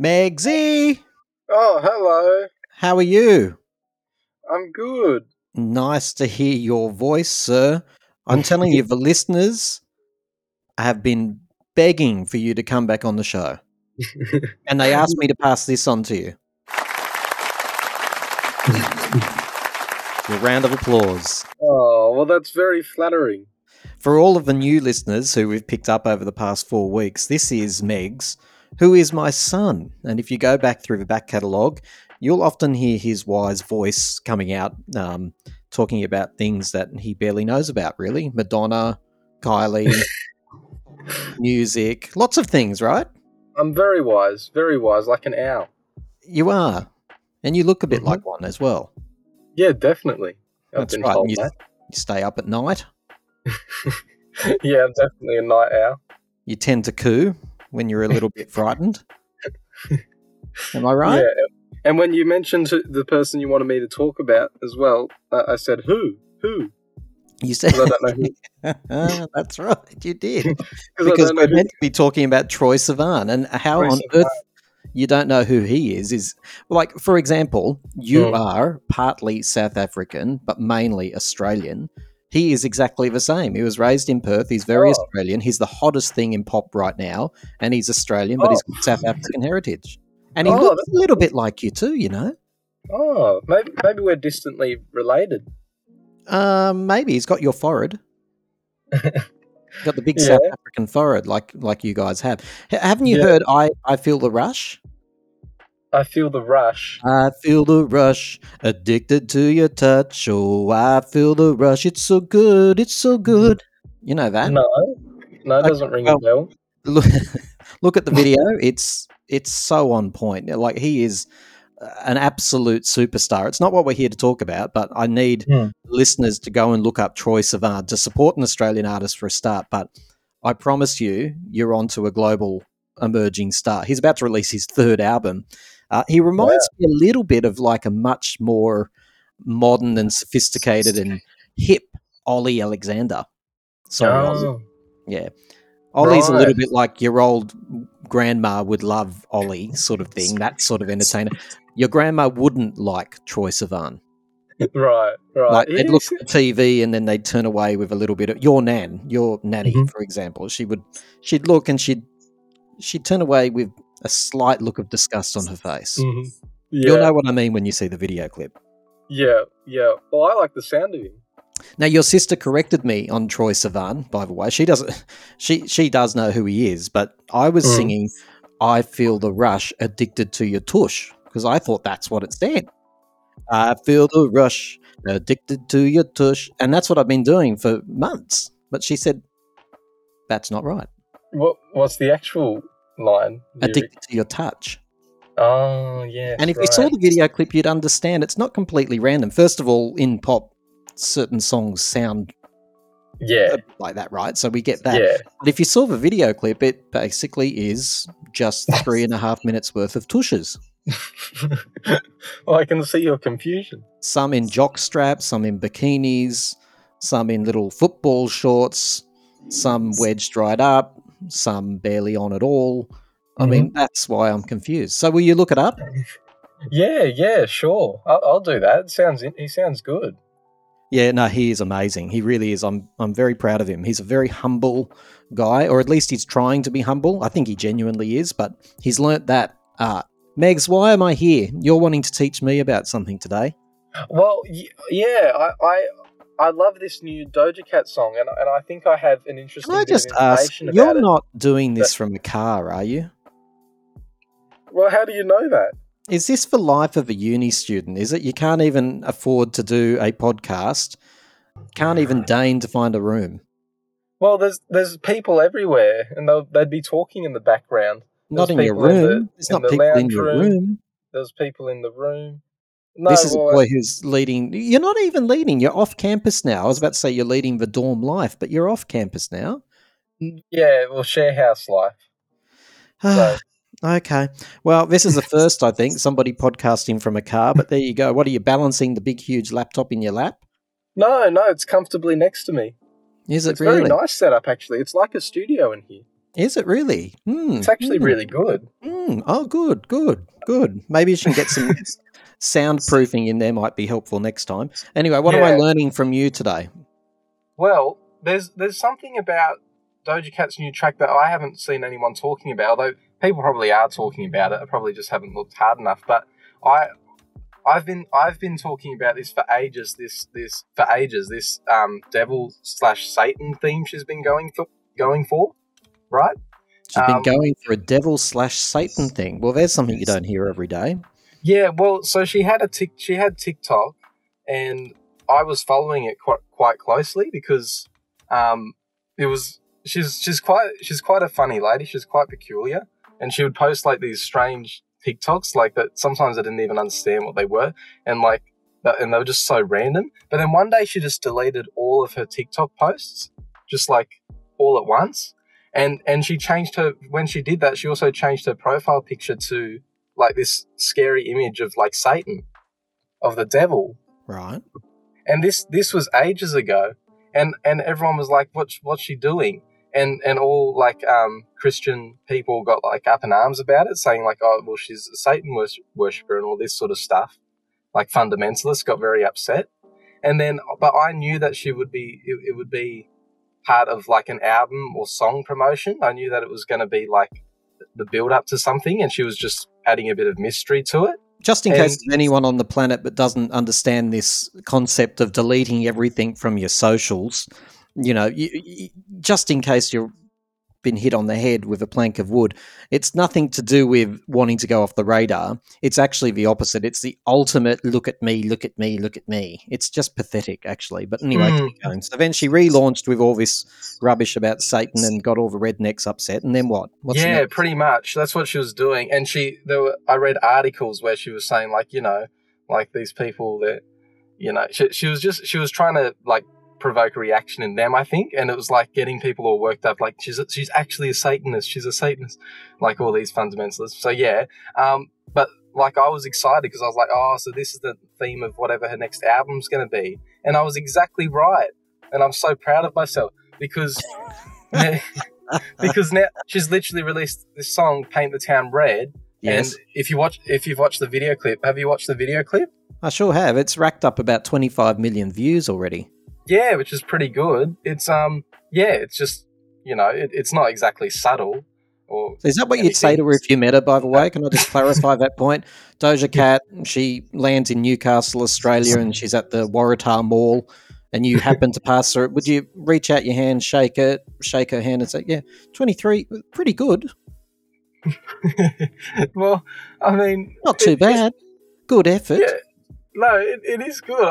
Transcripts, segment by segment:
Megsy! Oh, hello. How are you? I'm good. Nice to hear your voice, sir. I'm telling you, the listeners have been begging for you to come back on the show. And they asked me to pass this on to you. A round of applause. Oh, well, that's very flattering. For all of the new listeners who we've picked up over the past 4 weeks, this is Megs, who is my son. And if you go back through the back catalogue, you'll often hear his wise voice coming out talking about things that he barely knows about, really. Madonna, Kylie, music, lots of things, right? I'm very wise, like an owl. You are. And you look a bit like one as well. Yeah, definitely. That's right. You stay up at night. Yeah, I'm definitely a night owl. You tend to coo when you're a little bit frightened. Am I right? Yeah. And when you mentioned the person you wanted me to talk about as well, I said, who? You said, I don't know who. That's right, you did. Because we're meant to be talking about Troye Sivan, and how Troye on Sivan. Earth you don't know who he is like, for example, you are partly South African, but mainly Australian. He is exactly the same. He was raised in Perth. He's very Australian. He's the hottest thing in pop right now, and he's Australian, but he's got South African heritage. And he looks a little bit like you too, you know. Oh, maybe we're distantly related. Maybe. He's got your forehead. Got the big South African forehead like you guys have. Haven't you heard I Feel the Rush? I feel the rush. I feel the rush, addicted to your touch. Oh, I feel the rush. It's so good. It's so good. You know that? No, it doesn't ring a bell. Look at the video. It's so on point. Like, he is an absolute superstar. It's not what we're here to talk about, but I need listeners to go and look up Troye Sivan to support an Australian artist for a start. But I promise you, you're onto a global emerging star. He's about to release his third album. He reminds me a little bit of like a much more modern and sophisticated and hip Ollie Alexander. Sorry, Ollie. Yeah. Ollie's a little bit like your old grandma would love Ollie sort of thing, that sort of entertainer. Your grandma wouldn't like Troye Sivan. Right. Like, they'd look at the TV and then they'd turn away with a little bit of your nanny, for example. She'd look and she'd turn away with a slight look of disgust on her face. Mm-hmm. Yeah. You'll know what I mean when you see the video clip. Yeah. Well, I like the sound of him. Now, your sister corrected me on Troye Sivan, by the way. She doesn't. She does know who he is, but I was singing I Feel the Rush, Addicted to Your Tush, because I thought that's what it said. I feel the rush, addicted to your tush. And that's what I've been doing for months. But she said, that's not right. What's the actual line? Addicted to your touch. Oh, yeah. And if you saw the video clip, you'd understand it's not completely random. First of all, in pop, certain songs sound like that, right? So we get that. Yeah. But if you saw the video clip, it basically is just 3.5 minutes worth of tushes. Well, I can see your confusion. Some in jock straps, some in bikinis, some in little football shorts, some wedged right up, some barely on at all. I mean, that's why I'm confused. So will you look it up? Yeah, sure. I'll do that. He sounds good. Yeah, no, he is amazing. He really is. I'm very proud of him. He's a very humble guy, or at least he's trying to be humble. I think he genuinely is, but he's learnt that art. Megs, why am I here? You're wanting to teach me about something today. Well, yeah, I love this new Doja Cat song, and I think I have an interesting bit of information about it. Can I just ask, you're not doing this from a car, are you? Well, how do you know that? Is this the life of a uni student, is it? You can't even afford to do a podcast, can't even deign to find a room. Well, there's people everywhere, and they'd be talking in the background. Not in your room. There's not people in your room. There's people in the room. No, this is a boy who's leading. You're not even leading. You're off campus now. I was about to say you're leading the dorm life, but you're off campus now. Yeah, well, share house life. So. Okay. Well, this is the first, I think, somebody podcasting from a car, but there you go. What are you balancing, the big, huge laptop in your lap? No, it's comfortably next to me. Is it really? It's a very nice setup, actually. It's like a studio in here. Is it really? It's actually really good. Oh, good. Maybe you should get some soundproofing in there, might be helpful next time. Anyway, what am I learning from you today? Well, there's something about Doja Cat's new track that I haven't seen anyone talking about, although people probably are talking about it. I probably just haven't looked hard enough. But I've been talking about this for ages. This devil / Satan theme she's been going for. Right? She's been going for a devil / Satan thing. Well, there's something you don't hear every day. Yeah, well, so she had TikTok, and I was following it quite closely because she's quite a funny lady. She's quite peculiar, and she would post like these strange TikToks like that. Sometimes I didn't even understand what they were, and they were just so random. But then one day she just deleted all of her TikTok posts, just like all at once. And she changed her, when she did that, she also changed her profile picture to like this scary image of like Satan, of the devil. Right. And this was ages ago. And everyone was like, what's she doing? And all like Christian people got like up in arms about it, saying like, oh, well, she's a Satan worshipper and all this sort of stuff. Like fundamentalists got very upset. And then, but I knew that she would be, it would be part of like an album or song promotion. I knew that it was going to be like the build up to something, and she was just adding a bit of mystery to it. Just in case anyone on the planet that doesn't understand this concept of deleting everything from your socials, you know, just in case you've been hit on the head with a plank of wood, it's nothing to do with wanting to go off the radar. It's actually the opposite. It's the ultimate look at me, look at me, look at me. It's just pathetic, actually. But anyway, keep going. So then she relaunched with all this rubbish about Satan and got all the rednecks upset. And then what? What's next? Pretty much. That's what she was doing. And I read articles where she was saying like, you know, like these people that, you know, she was trying to like provoke a reaction in them, I think, and it was like getting people all worked up, like she's actually a Satanist, like all these fundamentalists. So yeah, but like I was excited because I was like, oh, so this is the theme of whatever her next album's going to be, and I was exactly right, and I'm so proud of myself because because now she's literally released this song, Paint the Town Red. Yes. And if you've watched the video clip, have you watched the video clip? I sure have. It's racked up about 25 million views already. Yeah, which is pretty good. It's it's just, you know, it's not exactly subtle. Or is that what you'd say to her if you met her? By the way, can I just clarify that point? Doja Cat, she lands in Newcastle, Australia, and she's at the Waratah Mall, and you happen to pass her. Would you reach out your hand, shake her hand, and say, "Yeah, 23, pretty good." Well, I mean, not too bad. Good effort. Yeah, no, it is good.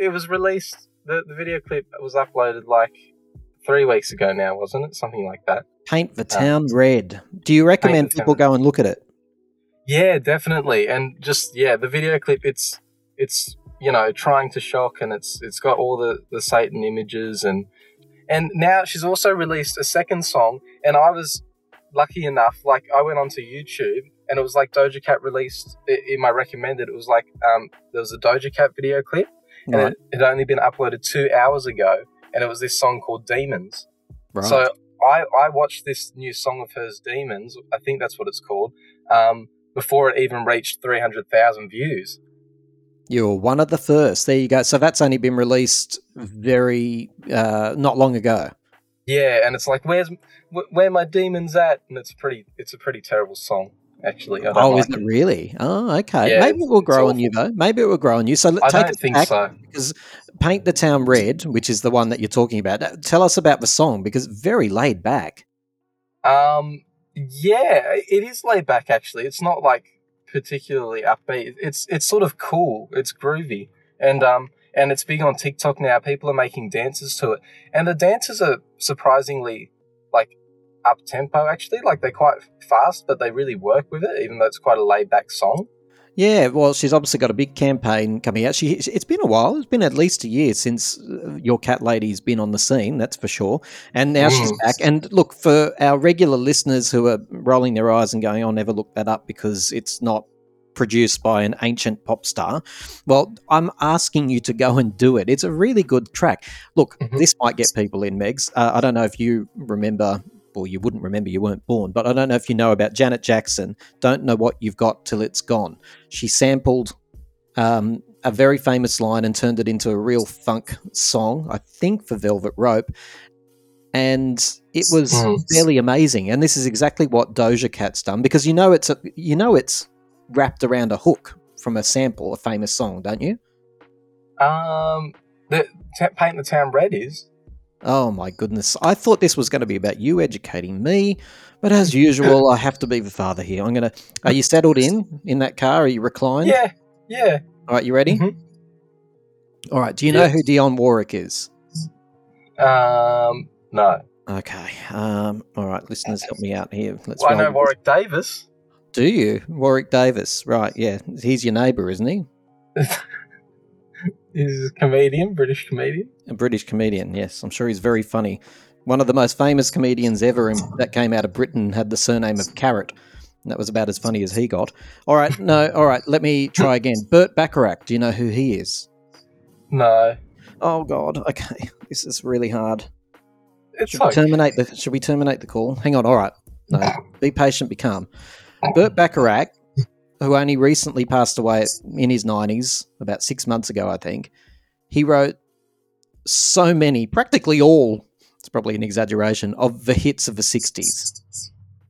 It was released. The video clip was uploaded like 3 weeks ago now, wasn't it? Something like that. Paint the Town Red. Do you recommend people go and look at it? Yeah, definitely. And just, yeah, the video clip, it's you know, trying to shock, and it's got all the Satan images. And now she's also released a second song, and I was lucky enough, like I went onto YouTube and it was like Doja Cat released, in my recommended, it was like there was a Doja Cat video clip. And right. It had only been uploaded 2 hours ago, and it was this song called Demons. Right. So I watched this new song of hers, Demons, I think that's what it's called, before it even reached 300,000 views. You're one of the first. There you go. So that's only been released very not long ago. Yeah, and it's like, where my demons at? And it's a pretty terrible song. Actually, I don't like is it really? Oh, okay. Yeah, maybe it will grow on you, though. Maybe it will grow on you. So I don't think so. Because Paint the Town Red, which is the one that you're talking about, tell us about the song, because it's very laid back. Yeah, it is laid back, actually. It's not, like, particularly upbeat. It's sort of cool. It's groovy. And it's big on TikTok now. People are making dances to it. And the dances are surprisingly, like, up-tempo, actually. Like, they're quite fast, but they really work with it, even though it's quite a laid-back song. Yeah, well, she's obviously got a big campaign coming out. It's been a while. It's been at least a year since your cat lady's been on the scene, that's for sure. And now she's back. And look, for our regular listeners who are rolling their eyes and going, I'll never look that up because it's not produced by an ancient pop star, well, I'm asking you to go and do it. It's a really good track. Look, this might get people in, Megs. I don't know if you remember well, you wouldn't remember, you weren't born, but I don't know if you know about Janet Jackson, Don't Know What You've Got Till It's Gone. She sampled a very famous line and turned it into a real funk song, I think for Velvet Rope, and it was fairly amazing. And this is exactly what Doja Cat's done, because it's wrapped around a hook from a sample, a famous song, don't you? Paint the Town Red is. Oh my goodness. I thought this was going to be about you educating me, but as usual, I have to be the father here. Are you settled in that car? Are you reclined? Yeah. All right, you ready? Mm-hmm. All right, do you know who Dionne Warwick is? No. Okay. All right, listeners, help me out here. I know Warwick Davis. Do you? Warwick Davis, right, yeah. He's your neighbour, isn't he? He's a comedian, British comedian. A British comedian, yes. I'm sure he's very funny. One of the most famous comedians ever that came out of Britain had the surname of Carrot. And that was about as funny as he got. All right, let me try again. Burt Bacharach, do you know who he is? No. Oh, God, okay. This is really hard. Should we terminate the call? Hang on, all right. No, be patient, be calm. Burt Bacharach, who only recently passed away in his 90s, about 6 months ago, I think, he wrote so many, practically all, it's probably an exaggeration, of the hits of the 60s.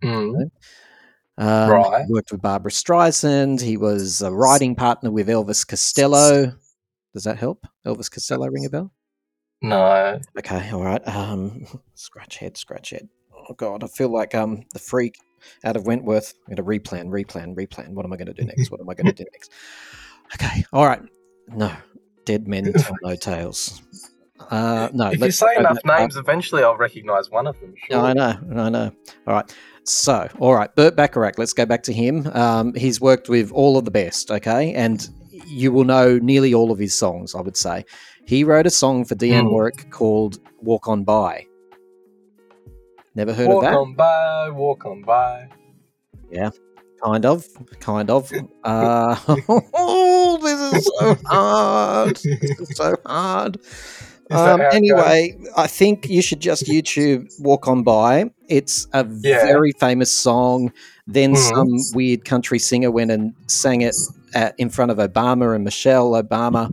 Mm. Okay. Right. He worked with Barbra Streisand. He was a writing partner with Elvis Costello. Does that help? Elvis Costello ring a bell? No. Okay, all right. Scratch head. Oh, God, I feel like the freak out of Wentworth. I'm going to replan. What am I going to do next? Okay, all right. No, dead men tell no tales. If you say enough names, eventually I'll recognise one of them. Sure. I know. All right. So, all right, Burt Bacharach, let's go back to him. He's worked with all of the best, okay? And you will know nearly all of his songs, I would say. He wrote a song for Dionne Warwick called Walk On By. Never heard of that? Walk On By. Yeah, kind of. Oh, this is so hard. Anyway, I think you should just YouTube Walk On By. It's a very famous song. Then some weird country singer went and sang it in front of Obama and Michelle Obama.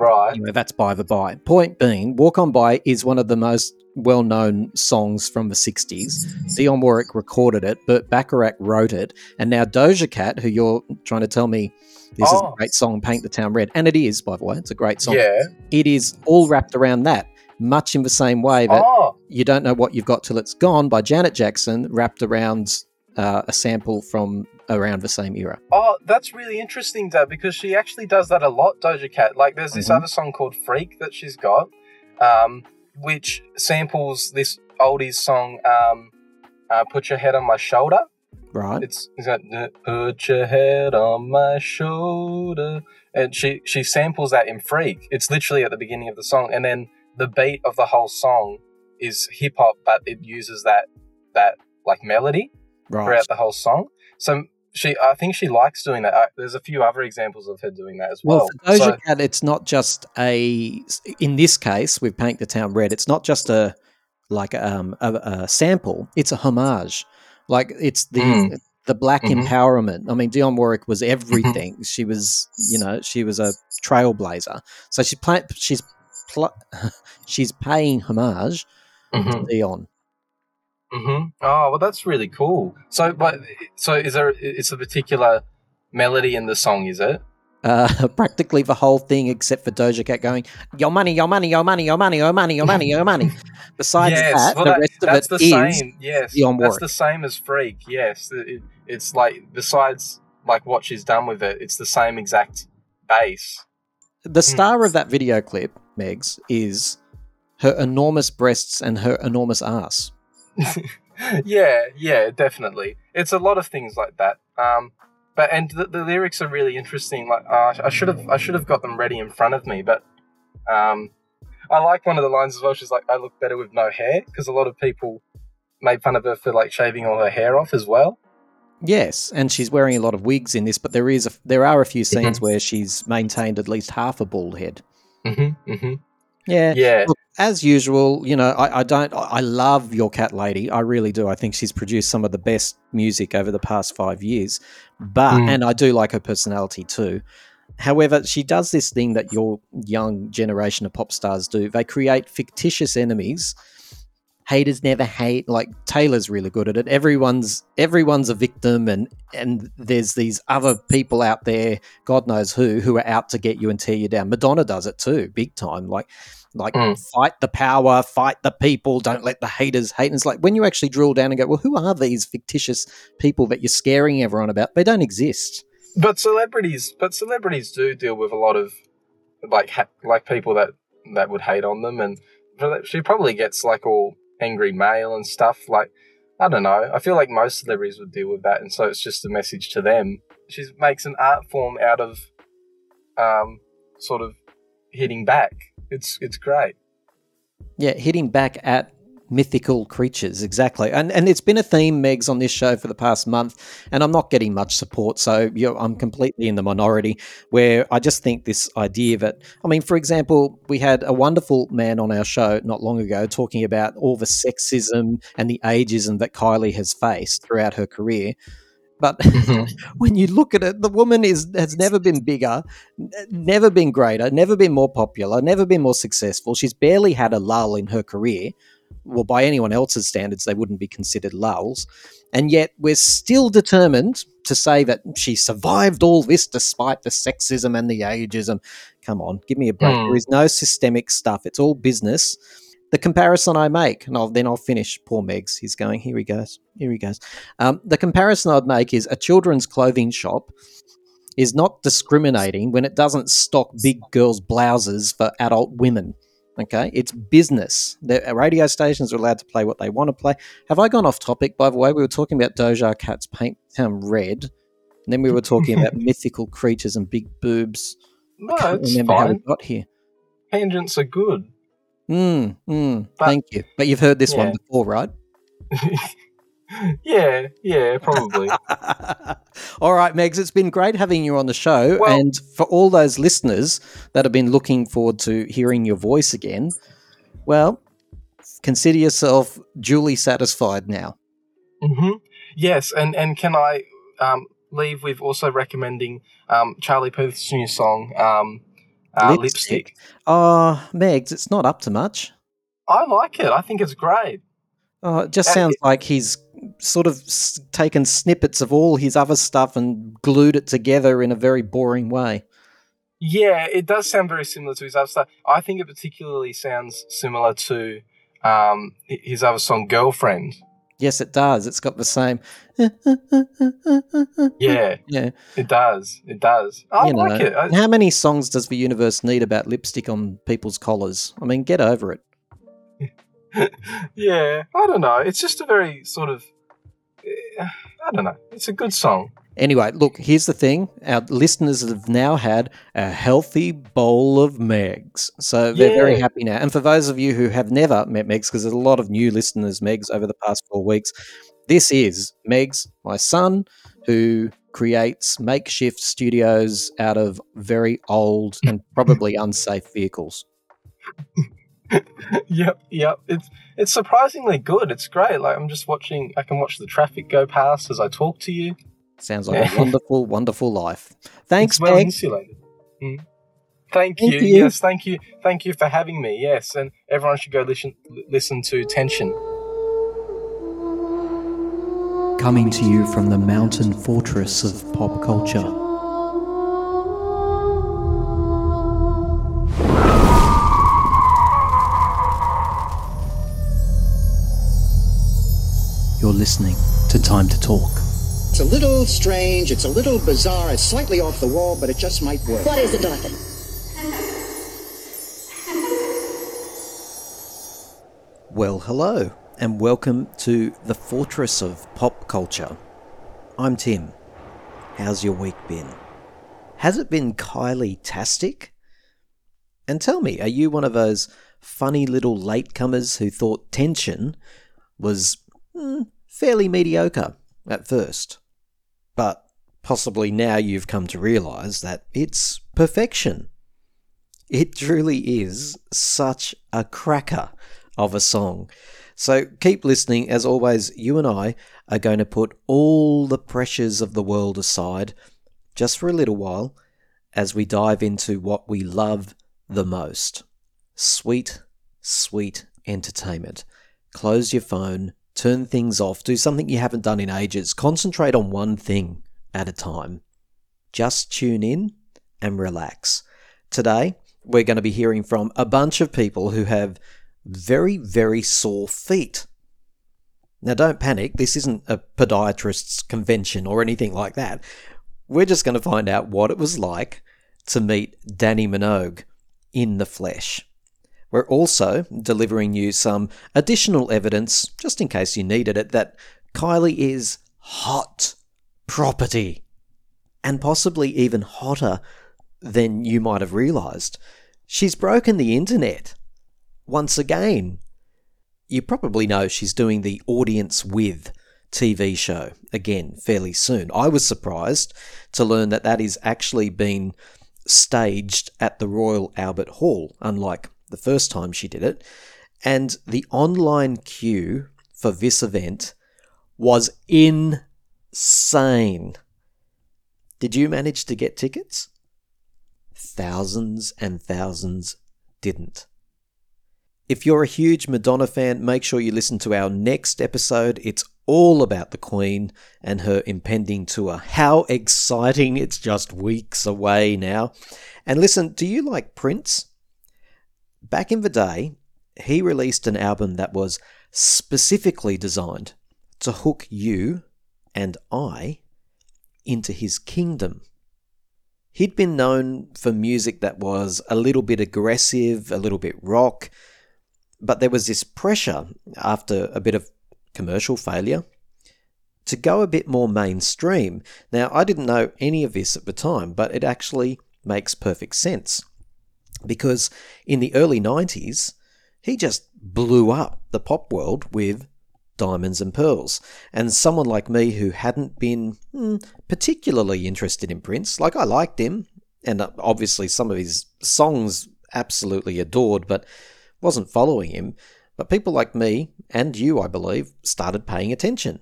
Right. Anyway, that's by the by. Point being, Walk On By is one of the most well-known songs from the 60s. Dionne Warwick recorded it, Burt Bacharach wrote it, and now Doja Cat, who you're trying to tell me this is a great song, Paint the Town Red, and it is, by the way, it's a great song. Yeah. It is all wrapped around that, much in the same way that You Don't Know What You've Got Till It's Gone by Janet Jackson wrapped around a sample from around the same era. Oh, that's really interesting, Dad, because she actually does that a lot, Doja Cat. Like there's this other song called Freak that she's got, which samples this oldies song, Put Your Head On My Shoulder. Right. It's like, put your head on my shoulder. And she samples that in Freak. It's literally at the beginning of the song. And then the beat of the whole song is hip-hop, but it uses that like melody throughout the whole song. So I think she likes doing that. There's a few other examples of her doing that as well. Well, for Doja Cat, it's not just in this case, with Paint the Town Red, it's not just a sample. It's a homage. Like it's the black empowerment. I mean, Dionne Warwick was everything. She was, she was a trailblazer. So she's paying homage to Dionne. Mm-hmm. Oh, well, that's really cool. So, is there? It's a particular melody in the song, is it? Practically the whole thing, except for Doja Cat going, "Your money, your money, your money, your money, your money, your money, your money." Besides the rest of it is same. Yes, Dionne Warwick. That's the same as Freak. Yes, it's like besides like what she's done with it, it's the same exact base. The star of that video clip, Megs, is her enormous breasts and her enormous ass. yeah, definitely. It's a lot of things like that. The lyrics are really interesting. Like I should have got them ready in front of me, but I like one of the lines as well. She's like, "I look better with no hair," because a lot of people made fun of her for like shaving all her hair off as well. Yes, and she's wearing a lot of wigs in this, but there are a few scenes where she's maintained at least half a bald head. Yeah. Yeah. Look, as usual, you know, I love Your Cat Lady. I really do. I think she's produced some of the best music over the past 5 years. But and I do like her personality too. However, she does this thing that your young generation of pop stars do. They create fictitious enemies. Haters never hate. Like, Taylor's really good at it. Everyone's a victim, and there's these other people out there, God knows who are out to get you and tear you down. Madonna does it too, big time. Like fight the power, fight the people, don't let the haters hate. And it's like, when you actually drill down and go, well, who are these fictitious people that you're scaring everyone about? They don't exist. But celebrities do deal with a lot of like people that would hate on them, and she probably gets like all angry mail and stuff. Like, I don't know. I feel like most celebrities would deal with that, and so it's just a message to them. She makes an art form out of sort of hitting back. It's great. Yeah, hitting back at mythical creatures, exactly. And it's been a theme, Megs, on this show for the past month, and I'm not getting much support, so I'm completely in the minority, where I just think this idea that, I mean, for example, we had a wonderful man on our show not long ago talking about all the sexism and the ageism that Kylie has faced throughout her career. But when you look at it, the woman has never been bigger, never been greater, never been more popular, never been more successful. She's barely had a lull in her career. Well, by anyone else's standards, they wouldn't be considered lulls. And yet we're still determined to say that she survived all this despite the sexism and the ageism. Come on, give me a break. There is no systemic stuff. It's all business. The comparison I make, and then I'll finish. Poor Megs, he's going, here he goes. The comparison I'd make is a children's clothing shop is not discriminating when it doesn't stock big girls' blouses for adult women. Okay, it's business. The radio stations are allowed to play what they want to play. Have I gone off topic, by the way? We were talking about Doja Cat's Paint Town Red, and then we were talking about mythical creatures and big boobs. No, I can't remember how we got here. Tangents are good. But, thank you. But you've heard this one before, right? yeah, probably. All right, Megs, it's been great having you on the show. Well, and for all those listeners that have been looking forward to hearing your voice again, well, consider yourself duly satisfied now. Mm-hmm. Yes, and can I leave with also recommending Charlie Puth's new song, Lipstick. Oh, Megs, it's not up to much. I like it. I think it's great. Oh, it just sounds like he's sort of taken snippets of all his other stuff and glued it together in a very boring way. Yeah, it does sound very similar to his other stuff. I think it particularly sounds similar to his other song, Girlfriend. Yes, it does. It's got the same. Yeah, it does. I like it. How many songs does the universe need about lipstick on people's collars? I mean, get over it. Yeah, I don't know. It's just a very sort of, I don't know. It's a good song. Anyway, look, here's the thing. Our listeners have now had a healthy bowl of Megs, so they're very happy now. And for those of you who have never met Megs, because there's a lot of new listeners, Megs, over the past 4 weeks, this is Megs, my son, who creates makeshift studios out of very old and probably unsafe vehicles. Yep. It's surprisingly good. It's great. Like, I'm just watching. I can watch the traffic go past as I talk to you. Sounds like a wonderful, wonderful life. Thanks, it's well insulated. Thank you. Yes, thank you. Thank you for having me. Yes, and everyone should go listen to Tension. Coming to you from the mountain fortress of pop culture. You're listening to Time to Talk. It's a little strange, it's a little bizarre, it's slightly off the wall, but it just might work. What is it, Nathan? Well, hello, and welcome to the Fortress of Pop Culture. I'm Tim. How's your week been? Has it been Kylie-tastic? And tell me, are you one of those funny little latecomers who thought Tension was fairly mediocre at first, but possibly now you've come to realise that it's perfection? It truly is such a cracker of a song. So keep listening. As always, you and I are going to put all the pressures of the world aside just for a little while as we dive into what we love the most. Sweet, sweet entertainment. Close your phone, turn things off, do something you haven't done in ages. Concentrate on one thing at a time. Just tune in and relax. Today, we're going to be hearing from a bunch of people who have very, very sore feet. Now, don't panic. This isn't a podiatrist's convention or anything like that. We're just going to find out what it was like to meet Dannii Minogue in the flesh. We're also delivering you some additional evidence, just in case you needed it, that Kylie is hot property, and possibly even hotter than you might have realised. She's broken the internet once again. You probably know she's doing the Audience With TV show again fairly soon. I was surprised to learn that that is actually been staged at the Royal Albert Hall, unlike the first time she did it. And the online queue for this event was insane. Did you manage to get tickets? Thousands and thousands didn't. If you're a huge Madonna fan, make sure you listen to our next episode. It's all about the Queen and her impending tour. How exciting. It's just weeks away now. And listen, do you like Prince? Back in the day, he released an album that was specifically designed to hook you and I into his kingdom. He'd been known for music that was a little bit aggressive, a little bit rock, but there was this pressure after a bit of commercial failure to go a bit more mainstream. Now, I didn't know any of this at the time, but it actually makes perfect sense because in the early 90s, he just blew up the pop world with Diamonds and Pearls. And someone like me who hadn't been particularly interested in Prince, like I liked him, and obviously some of his songs absolutely adored, but wasn't following him. But people like me, and you I believe, started paying attention.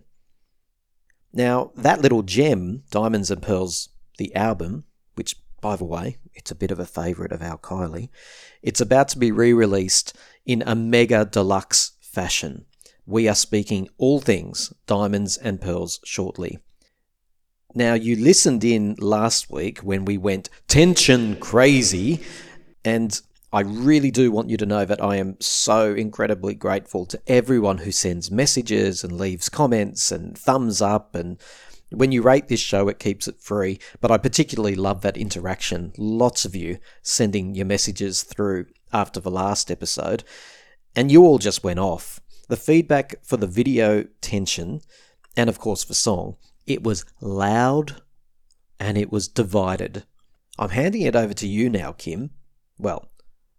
Now, that little gem, Diamonds and Pearls, the album, which, by the way, it's a bit of a favourite of our Kylie, it's about to be re-released in a mega deluxe fashion. We are speaking all things Diamonds and Pearls shortly. Now, you listened in last week when we went Tension crazy, and I really do want you to know that I am so incredibly grateful to everyone who sends messages and leaves comments and thumbs up. And when you rate this show, it keeps it free. But I particularly love that interaction. Lots of you sending your messages through after the last episode. And you all just went off. The feedback for the video Tension, and of course for song, it was loud and it was divided. I'm handing it over to you now, Kim. Well,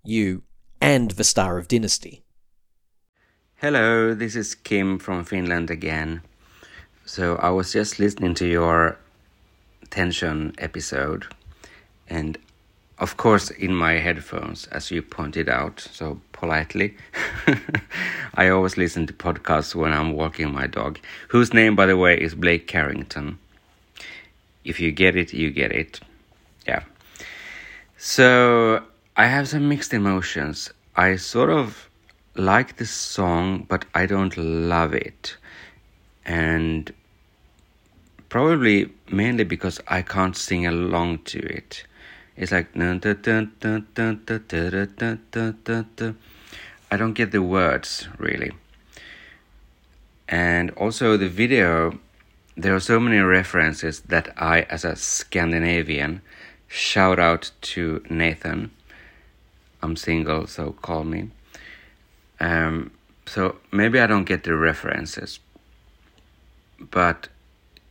you and the star of Dynasty. Hello, this is Kim from Finland again. So I was just listening to your Tension episode, and of course in my headphones, as you pointed out so politely. I always listen to podcasts when I'm walking my dog, whose name, by the way, is Blake Carrington. If you get it, you get it. Yeah. So I have some mixed emotions. I sort of like this song, but I don't love it. And probably mainly because I can't sing along to it. It's like, I don't get the words, really. And also the video, there are so many references that I, as a Scandinavian, shout out to Nathan. I'm single, so call me. So maybe I don't get the references. But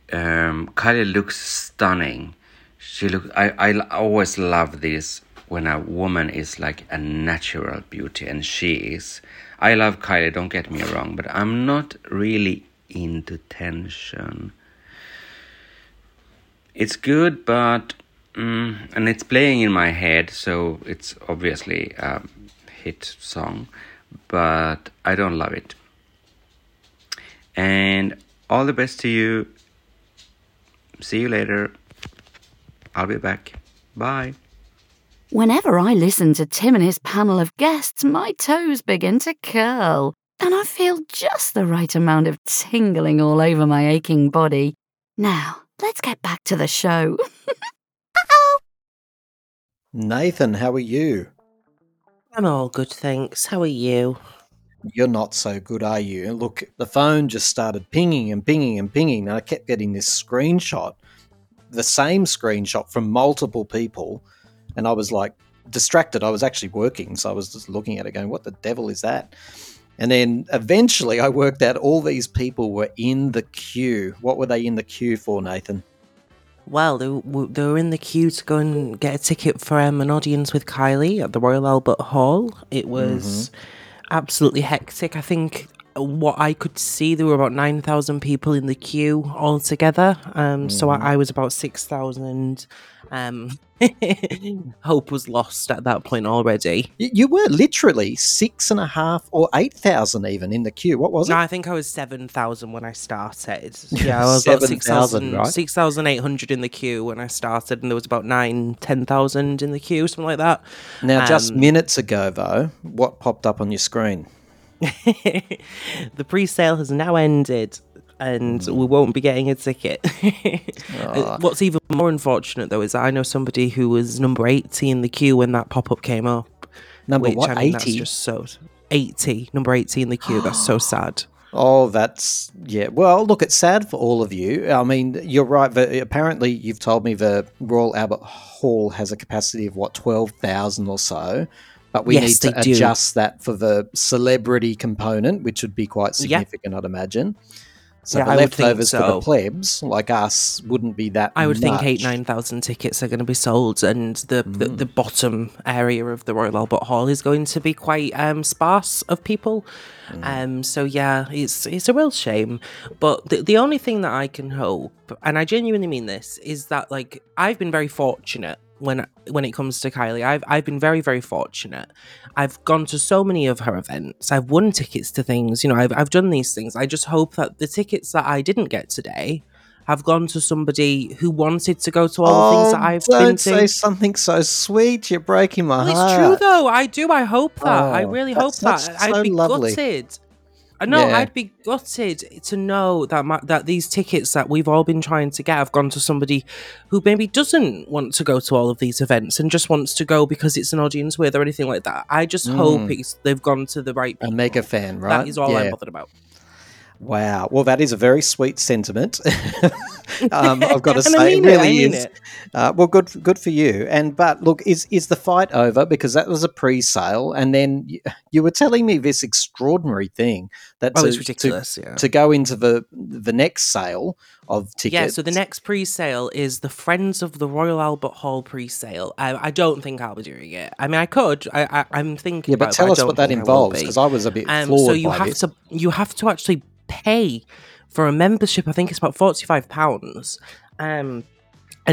Kylie looks stunning. She looks. I always love this when a woman is like a natural beauty, and she is. I love Kylie, don't get me wrong, but I'm not really into Tension. It's good, but And it's playing in my head, so it's obviously a hit song, but I don't love it. And all the best to you. See you later. I'll be back. Bye. Whenever I listen to Tim and his panel of guests, my toes begin to curl, and I feel just the right amount of tingling all over my aching body. Now, let's get back to the show. Uh-oh. Nathan, how are you? I'm all good, thanks. How are you? You're not so good, are you? Look, the phone just started pinging and pinging and pinging, and I kept getting this screenshot, the same screenshot from multiple people, and I was, like, distracted. I was actually working, so I was just looking at it going, what the devil is that? And then eventually I worked out all these people were in the queue. What were they in the queue for, Nathan? Well, they were in the queue to go and get a ticket for an audience with Kylie at the Royal Albert Hall. It was absolutely hectic. I think what I could see, there were about 9,000 people in the queue altogether. So I was about 6,000. Hope was lost at that point already. You were literally 6,500 or 8,000 even in the queue. What was it? No, I think I was 7,000 when I started. Yeah, I was 7,000, right? 6,800 in the queue when I started, and there was about 9,000-10,000 in the queue, something like that. Now, just minutes ago, though, what popped up on your screen? The pre-sale has now ended, and we won't be getting a ticket. What's even more unfortunate, though, is that I know somebody who was number 80 in the queue when that pop-up came up. Number what? 80? That's just so... 80. Number 80 in the queue. That's so sad. Oh, that's... Yeah. Well, look, it's sad for all of you. I mean, you're right. But apparently, you've told me the Royal Albert Hall has a capacity of, what, 12,000 or so? But we need to adjust that for the celebrity component, which would be quite significant, I'd imagine. So the leftovers for the plebs, like us, wouldn't be that much. I would think 8,000-9,000 tickets are going to be sold, and the bottom area of the Royal Albert Hall is going to be quite sparse of people. So, yeah, it's a real shame. But the only thing that I can hope, and I genuinely mean this, is that, like, I've been very fortunate. When it comes to Kylie, I've been very, very fortunate. I've gone to so many of her events. I've won tickets to things. You know, I've done these things. I just hope that the tickets that I didn't get today have gone to somebody who wanted to go to all the things that I've been to. Don't say something so sweet. You're breaking my heart. It's true, though. I do. I hope that. I really hope that. I'd be gutted. No, I'd be gutted to know that that these tickets that we've all been trying to get have gone to somebody who maybe doesn't want to go to all of these events and just wants to go because it's an audience with or anything like that. I just hope they've gone to the right people. And make a fan, right? That is all I'm bothered about. Wow. Well, that is a very sweet sentiment. I've got to say, it really is. Well, good for you. But look, is the fight over? Because that was a pre-sale, and then you were telling me this extraordinary thing that it's ridiculous, to go into the next sale of tickets. Yeah, so the next pre-sale is the Friends of the Royal Albert Hall pre-sale. I don't think I'll be doing it. I mean, I could. I'm thinking. Yeah, but tell us what that involves, because I was a bit floored. So you have to actually pay for a membership. I think it's about £45, and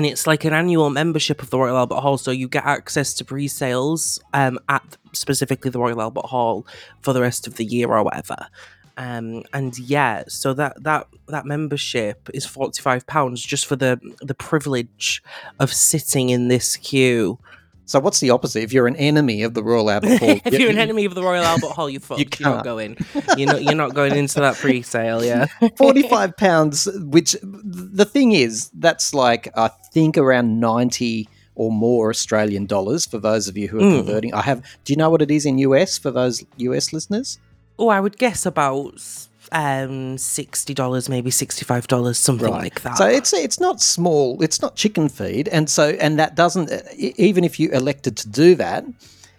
it's like an annual membership of the Royal Albert Hall, so you get access to pre-sales at specifically the Royal Albert Hall for the rest of the year or whatever. And yeah, so that membership is £45 just for the privilege of sitting in this queue. So what's the opposite? If you're an enemy of the Royal Albert Hall, if you're an enemy of the Royal Albert Hall, you're fucked. You're not going. You're not going into that pre-sale. Yeah, £45. Which the thing is, that's like I think around 90 or more Australian dollars for those of you who are converting. Do you know what it is in US for those US listeners? Oh, I would guess about $60, maybe $65, something like that. So it's not small. It's not chicken feed, and that doesn't, even if you elected to do that,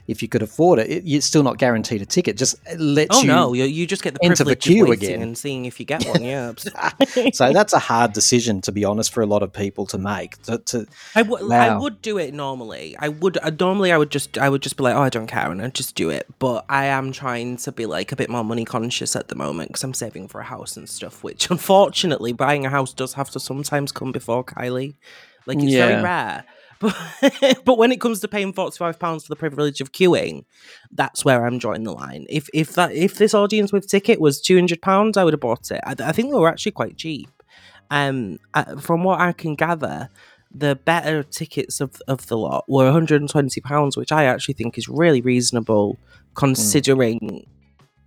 if you could afford it, you're still not guaranteed a ticket. Just you just get the privilege the queue of waiting again and seeing if you get one. Yeah, so that's a hard decision, to be honest, for a lot of people to make. I would do it normally. I would just be like, oh, I don't care, and I'd just do it. But I am trying to be like a bit more money conscious at the moment because I'm saving for a house and stuff. Which, unfortunately, buying a house does have to sometimes come before Kylie. Like, it's very rare. But when it comes to paying £45 for the privilege of queuing, that's where I'm drawing the line. If this audience with ticket was £200, I would have bought it. I think they were actually quite cheap. From what I can gather, the better tickets of the lot were £120, which I actually think is really reasonable considering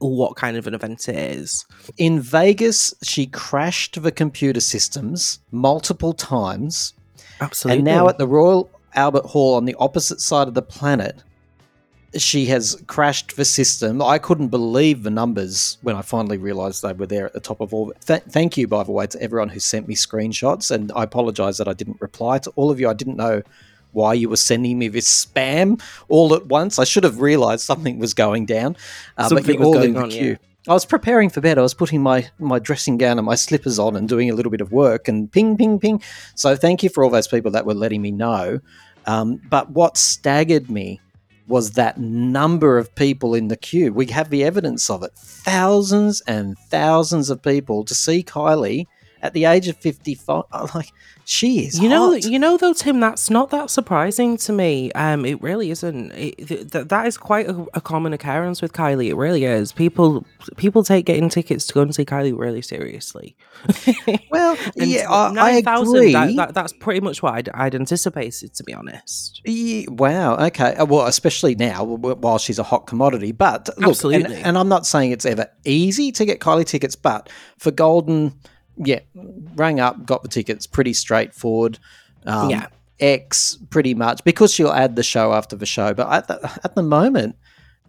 what kind of an event it is. In Vegas, she crashed the computer systems multiple times. Absolutely. And now at the Royal Albert Hall on the opposite side of the planet, she has crashed the system. I couldn't believe the numbers when I finally realised they were there at the top of all. Thank you, by the way, to everyone who sent me screenshots, and I apologise that I didn't reply to all of you. I didn't know why you were sending me this spam all at once. I should have realised something was going down. Something but was all going in the on, queue. Yeah. I was preparing for bed. I was putting my dressing gown and my slippers on and doing a little bit of work, and ping, ping, ping. So thank you for all those people that were letting me know. But what staggered me was that number of people in the queue. We have the evidence of it. Thousands and thousands of people to see Kylie at the age of 55. Like, she is hot. You know, though, Tim, that's not that surprising to me. It really isn't. That is quite a common occurrence with Kylie. It really is. People take getting tickets to go and see Kylie really seriously. Well, yeah, 9,000, I agree. That's pretty much what I'd anticipated, to be honest. Yeah, wow, okay. Well, especially now, while she's a hot commodity. But look, absolutely. And I'm not saying it's ever easy to get Kylie tickets, but for Golden... Yeah, rang up, got the tickets, pretty straightforward. X, pretty much, because she'll add the show after the show. But at the moment,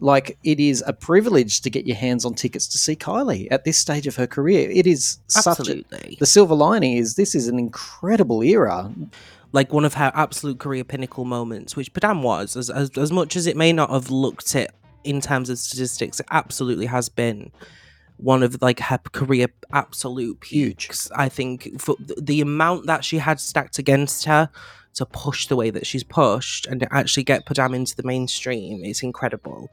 like, it is a privilege to get your hands on tickets to see Kylie at this stage of her career. It is absolutely. The silver lining is this is an incredible era. Like one of her absolute career pinnacle moments, which Padam was, as much as it may not have looked at in terms of statistics, it absolutely has been one of like her career absolute peaks. Huge. I think for the amount that she had stacked against her to push the way that she's pushed and to actually get Padam into the mainstream, it's incredible.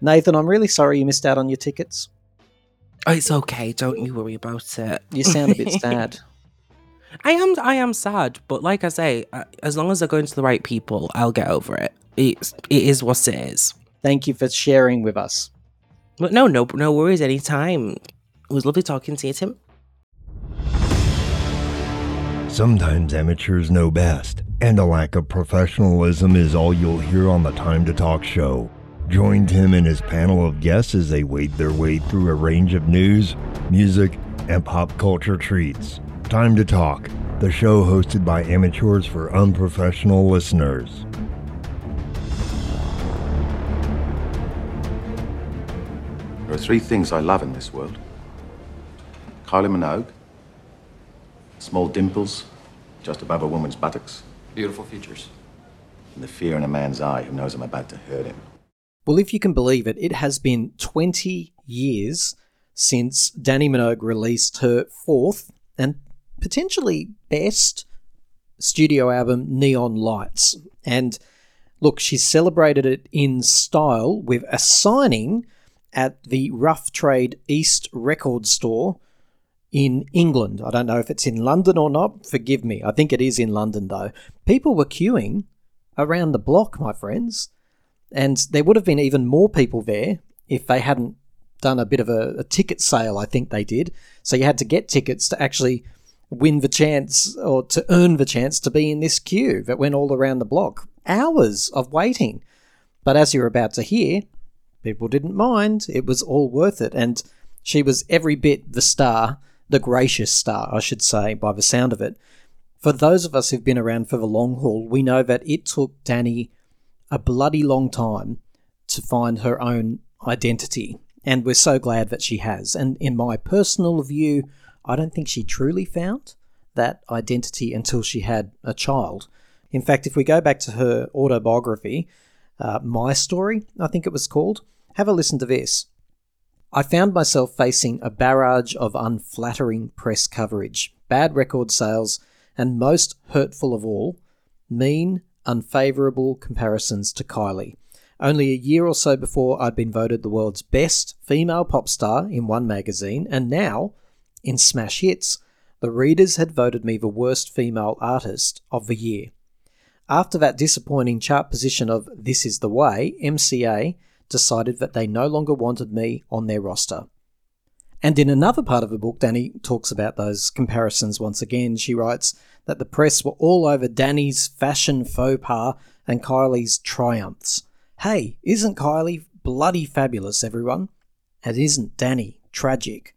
Nathan, I'm really sorry you missed out on your tickets. Oh, it's okay. Don't you worry about it. You sound a bit sad. I am sad, but like I say, as long as I go into the right people, I'll get over it. It is what it is. Thank you for sharing with us. But no worries, anytime. It was lovely talking to you, Tim. Sometimes amateurs know best, and a lack of professionalism is all you'll hear on the Time to Talk show. Join Tim and his panel of guests as they wade their way through a range of news, music, and pop culture treats. Time to Talk, the show hosted by amateurs for unprofessional listeners. There are three things I love in this world. Kylie Minogue, small dimples just above a woman's buttocks. Beautiful features. And the fear in a man's eye who knows I'm about to hurt him. Well, if you can believe it, it has been 20 years since Dannii Minogue released her fourth and potentially best studio album, Neon Lights. And look, she celebrated it in style with a signing at the Rough Trade East record store in England. I don't know if it's in London or not. Forgive me. I think it is in London, though. People were queuing around the block, my friends, and there would have been even more people there if they hadn't done a bit of a ticket sale, I think they did. So you had to get tickets to actually win the chance or to earn the chance to be in this queue that went all around the block. Hours of waiting. But as you're about to hear, people didn't mind. It was all worth it. And she was every bit the star, the gracious star, I should say, by the sound of it. For those of us who've been around for the long haul, we know that it took Dannii a bloody long time to find her own identity. And we're so glad that she has. And in my personal view, I don't think she truly found that identity until she had a child. In fact, if we go back to her autobiography, My Story, I think it was called, have a listen to this. I found myself facing a barrage of unflattering press coverage, bad record sales, and most hurtful of all, mean, unfavourable comparisons to Kylie. Only a year or so before, I'd been voted the world's best female pop star in one magazine, and now, in Smash Hits, the readers had voted me the worst female artist of the year. After that disappointing chart position of This Is The Way, MCA decided that they no longer wanted me on their roster. And in another part of the book, Dannii talks about those comparisons once again. She writes that the press were all over Dannii's fashion faux pas and Kylie's triumphs. Hey, isn't Kylie bloody fabulous, everyone? And isn't Dannii tragic?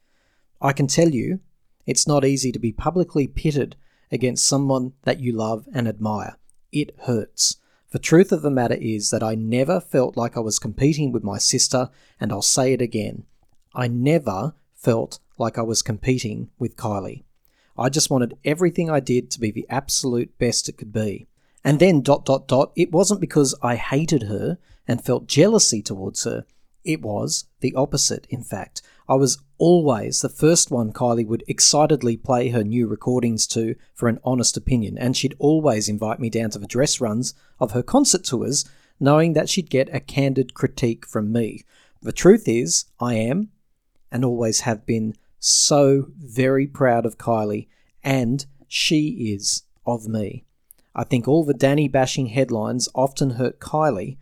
I can tell you, it's not easy to be publicly pitted against someone that you love and admire. It hurts. The truth of the matter is that I never felt like I was competing with my sister, and I'll say it again. I never felt like I was competing with Kylie. I just wanted everything I did to be the absolute best it could be. And then ... it wasn't because I hated her and felt jealousy towards her. It was the opposite, in fact. I was always the first one Kylie would excitedly play her new recordings to for an honest opinion, and she'd always invite me down to the dress runs of her concert tours, knowing that she'd get a candid critique from me. The truth is, I am, and always have been, so very proud of Kylie, and she is of me. I think all the Dannii bashing headlines often hurt Kylie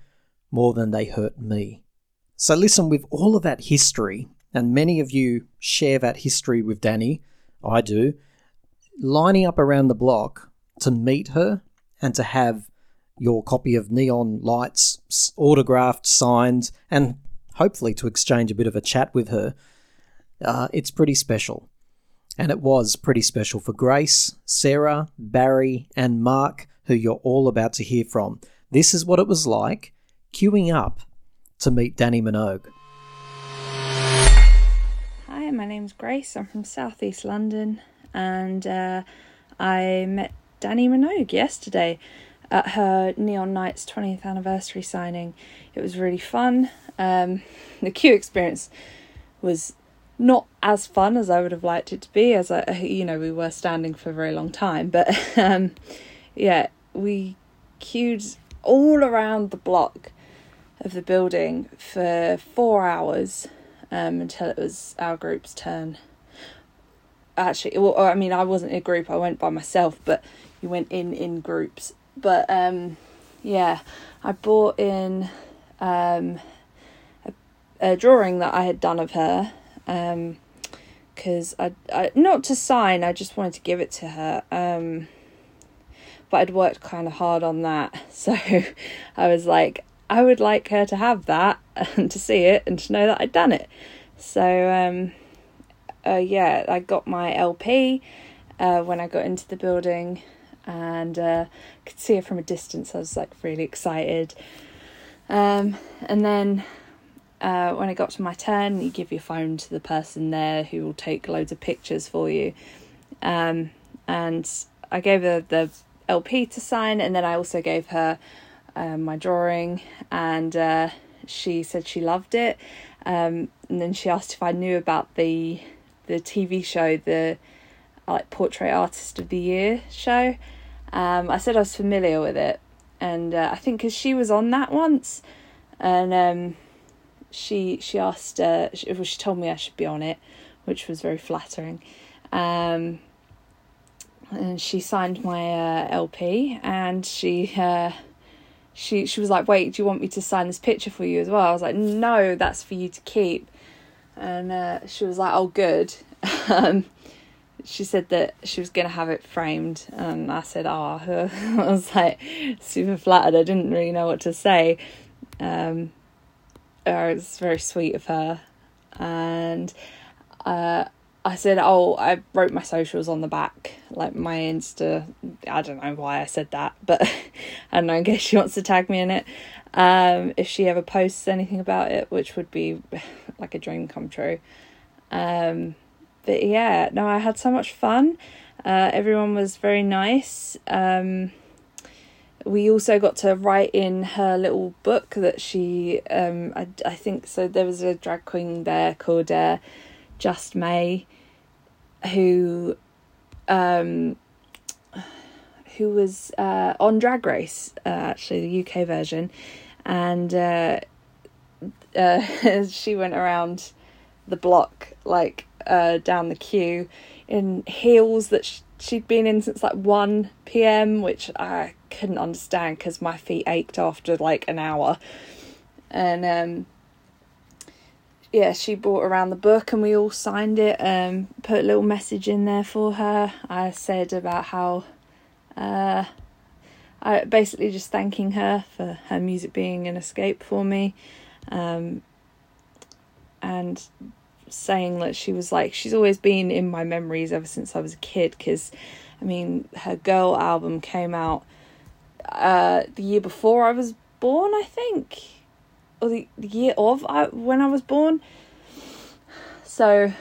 more than they hurt me. So listen, with all of that history, and many of you share that history with Dannii, I do, lining up around the block to meet her and to have your copy of Neon Lights autographed, signed, and hopefully to exchange a bit of a chat with her, it's pretty special. And it was pretty special for Grace, Sarah, Barry, and Mark, who you're all about to hear from. This is what it was like queuing up to meet Dannii Minogue. Hi, my name's Grace. I'm from South East London, and I met Dannii Minogue yesterday at her Neon Lights 20th anniversary signing. It was really fun. The queue experience was not as fun as I would have liked it to be, as I, you know, we were standing for a very long time, but yeah, we queued all around the block of the building for 4 hours until it was our group's turn. Actually, well, I mean, I wasn't in a group, I went by myself, but you went in groups. But yeah, I bought in a drawing that I had done of her, because I not to sign, I just wanted to give it to her, but I'd worked kind of hard on that, so I was like, I would like her to have that and to see it and to know that I'd done it. So yeah, I got my LP when I got into the building, and could see her from a distance. I was like really excited, and then when I got to my turn, you give your phone to the person there who will take loads of pictures for you. And I gave her the LP to sign, and then I also gave her my drawing, and she said she loved it. And then she asked if I knew about the TV show, the like Portrait Artist of the Year show. I said I was familiar with it, and I think because she was on that once, and she asked, she told me I should be on it, which was very flattering. And she signed my LP, and she was like, wait, do you want me to sign this picture for you as well? I was like, no, that's for you to keep. And she was like, oh, good. She said that she was going to have it framed, and I said, oh, I was like super flattered. I didn't really know what to say. It was very sweet of her. And I said, oh, I wrote my socials on the back, like my Insta. I don't know why I said that, but I don't know, in case she wants to tag me in it, if she ever posts anything about it, which would be like a dream come true. But yeah, no, I had so much fun. Everyone was very nice. We also got to write in her little book that she, I think, so there was a drag queen there called Just May, who was on Drag Race, actually, the UK version, and she went around the block, like, down the queue in heels that she'd been in since like 1 p.m, which I couldn't understand because my feet ached after like an hour. And yeah, she brought around the book and we all signed it, put a little message in there for her. I said about how I basically just thanking her for her music being an escape for me, and saying that she was like, she's always been in my memories ever since I was a kid, because I mean her Girl album came out the year before I was born, I think, or the year of when I was born. So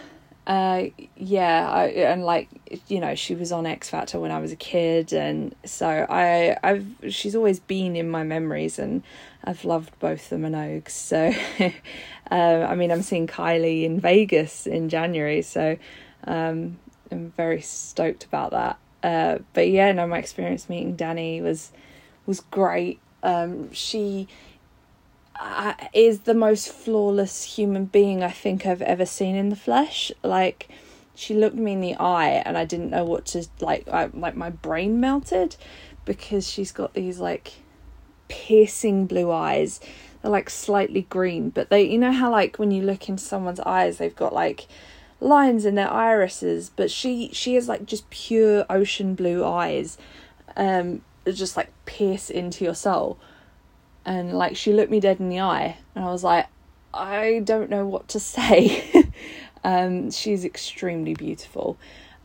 yeah, and like, you know, she was on X Factor when I was a kid, and so she's always been in my memories, and I've loved both the Minogues. So I mean, I'm seeing Kylie in Vegas in January, so I'm very stoked about that. But yeah, no, my experience meeting Dannii was great. She is the most flawless human being I think I've ever seen in the flesh. Like, she looked me in the eye and I didn't know what to, like my brain melted, because she's got these like piercing blue eyes. They're like slightly green, but they, you know how like when you look into someone's eyes they've got like lines in their irises, but she has like just pure ocean blue eyes, just like pierce into your soul. And like, she looked me dead in the eye and I was like, I don't know what to say. She's extremely beautiful.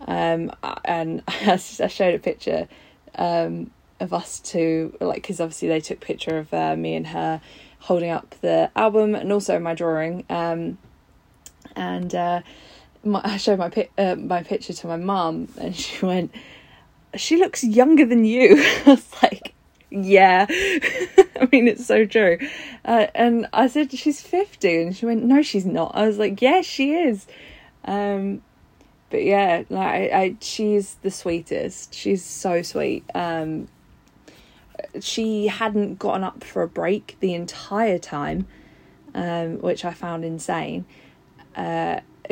And I showed a picture of us two, like, because obviously they took a picture of me and her holding up the album and also my drawing. And I showed my picture to my mum and she went, "She looks younger than you." I was like, yeah. I mean, it's so true. And I said, "She's 50," and she went, "No, she's not." I was like, "Yeah, she is." But yeah, like, she's the sweetest. She's so sweet. She hadn't gotten up for a break the entire time, which I found insane.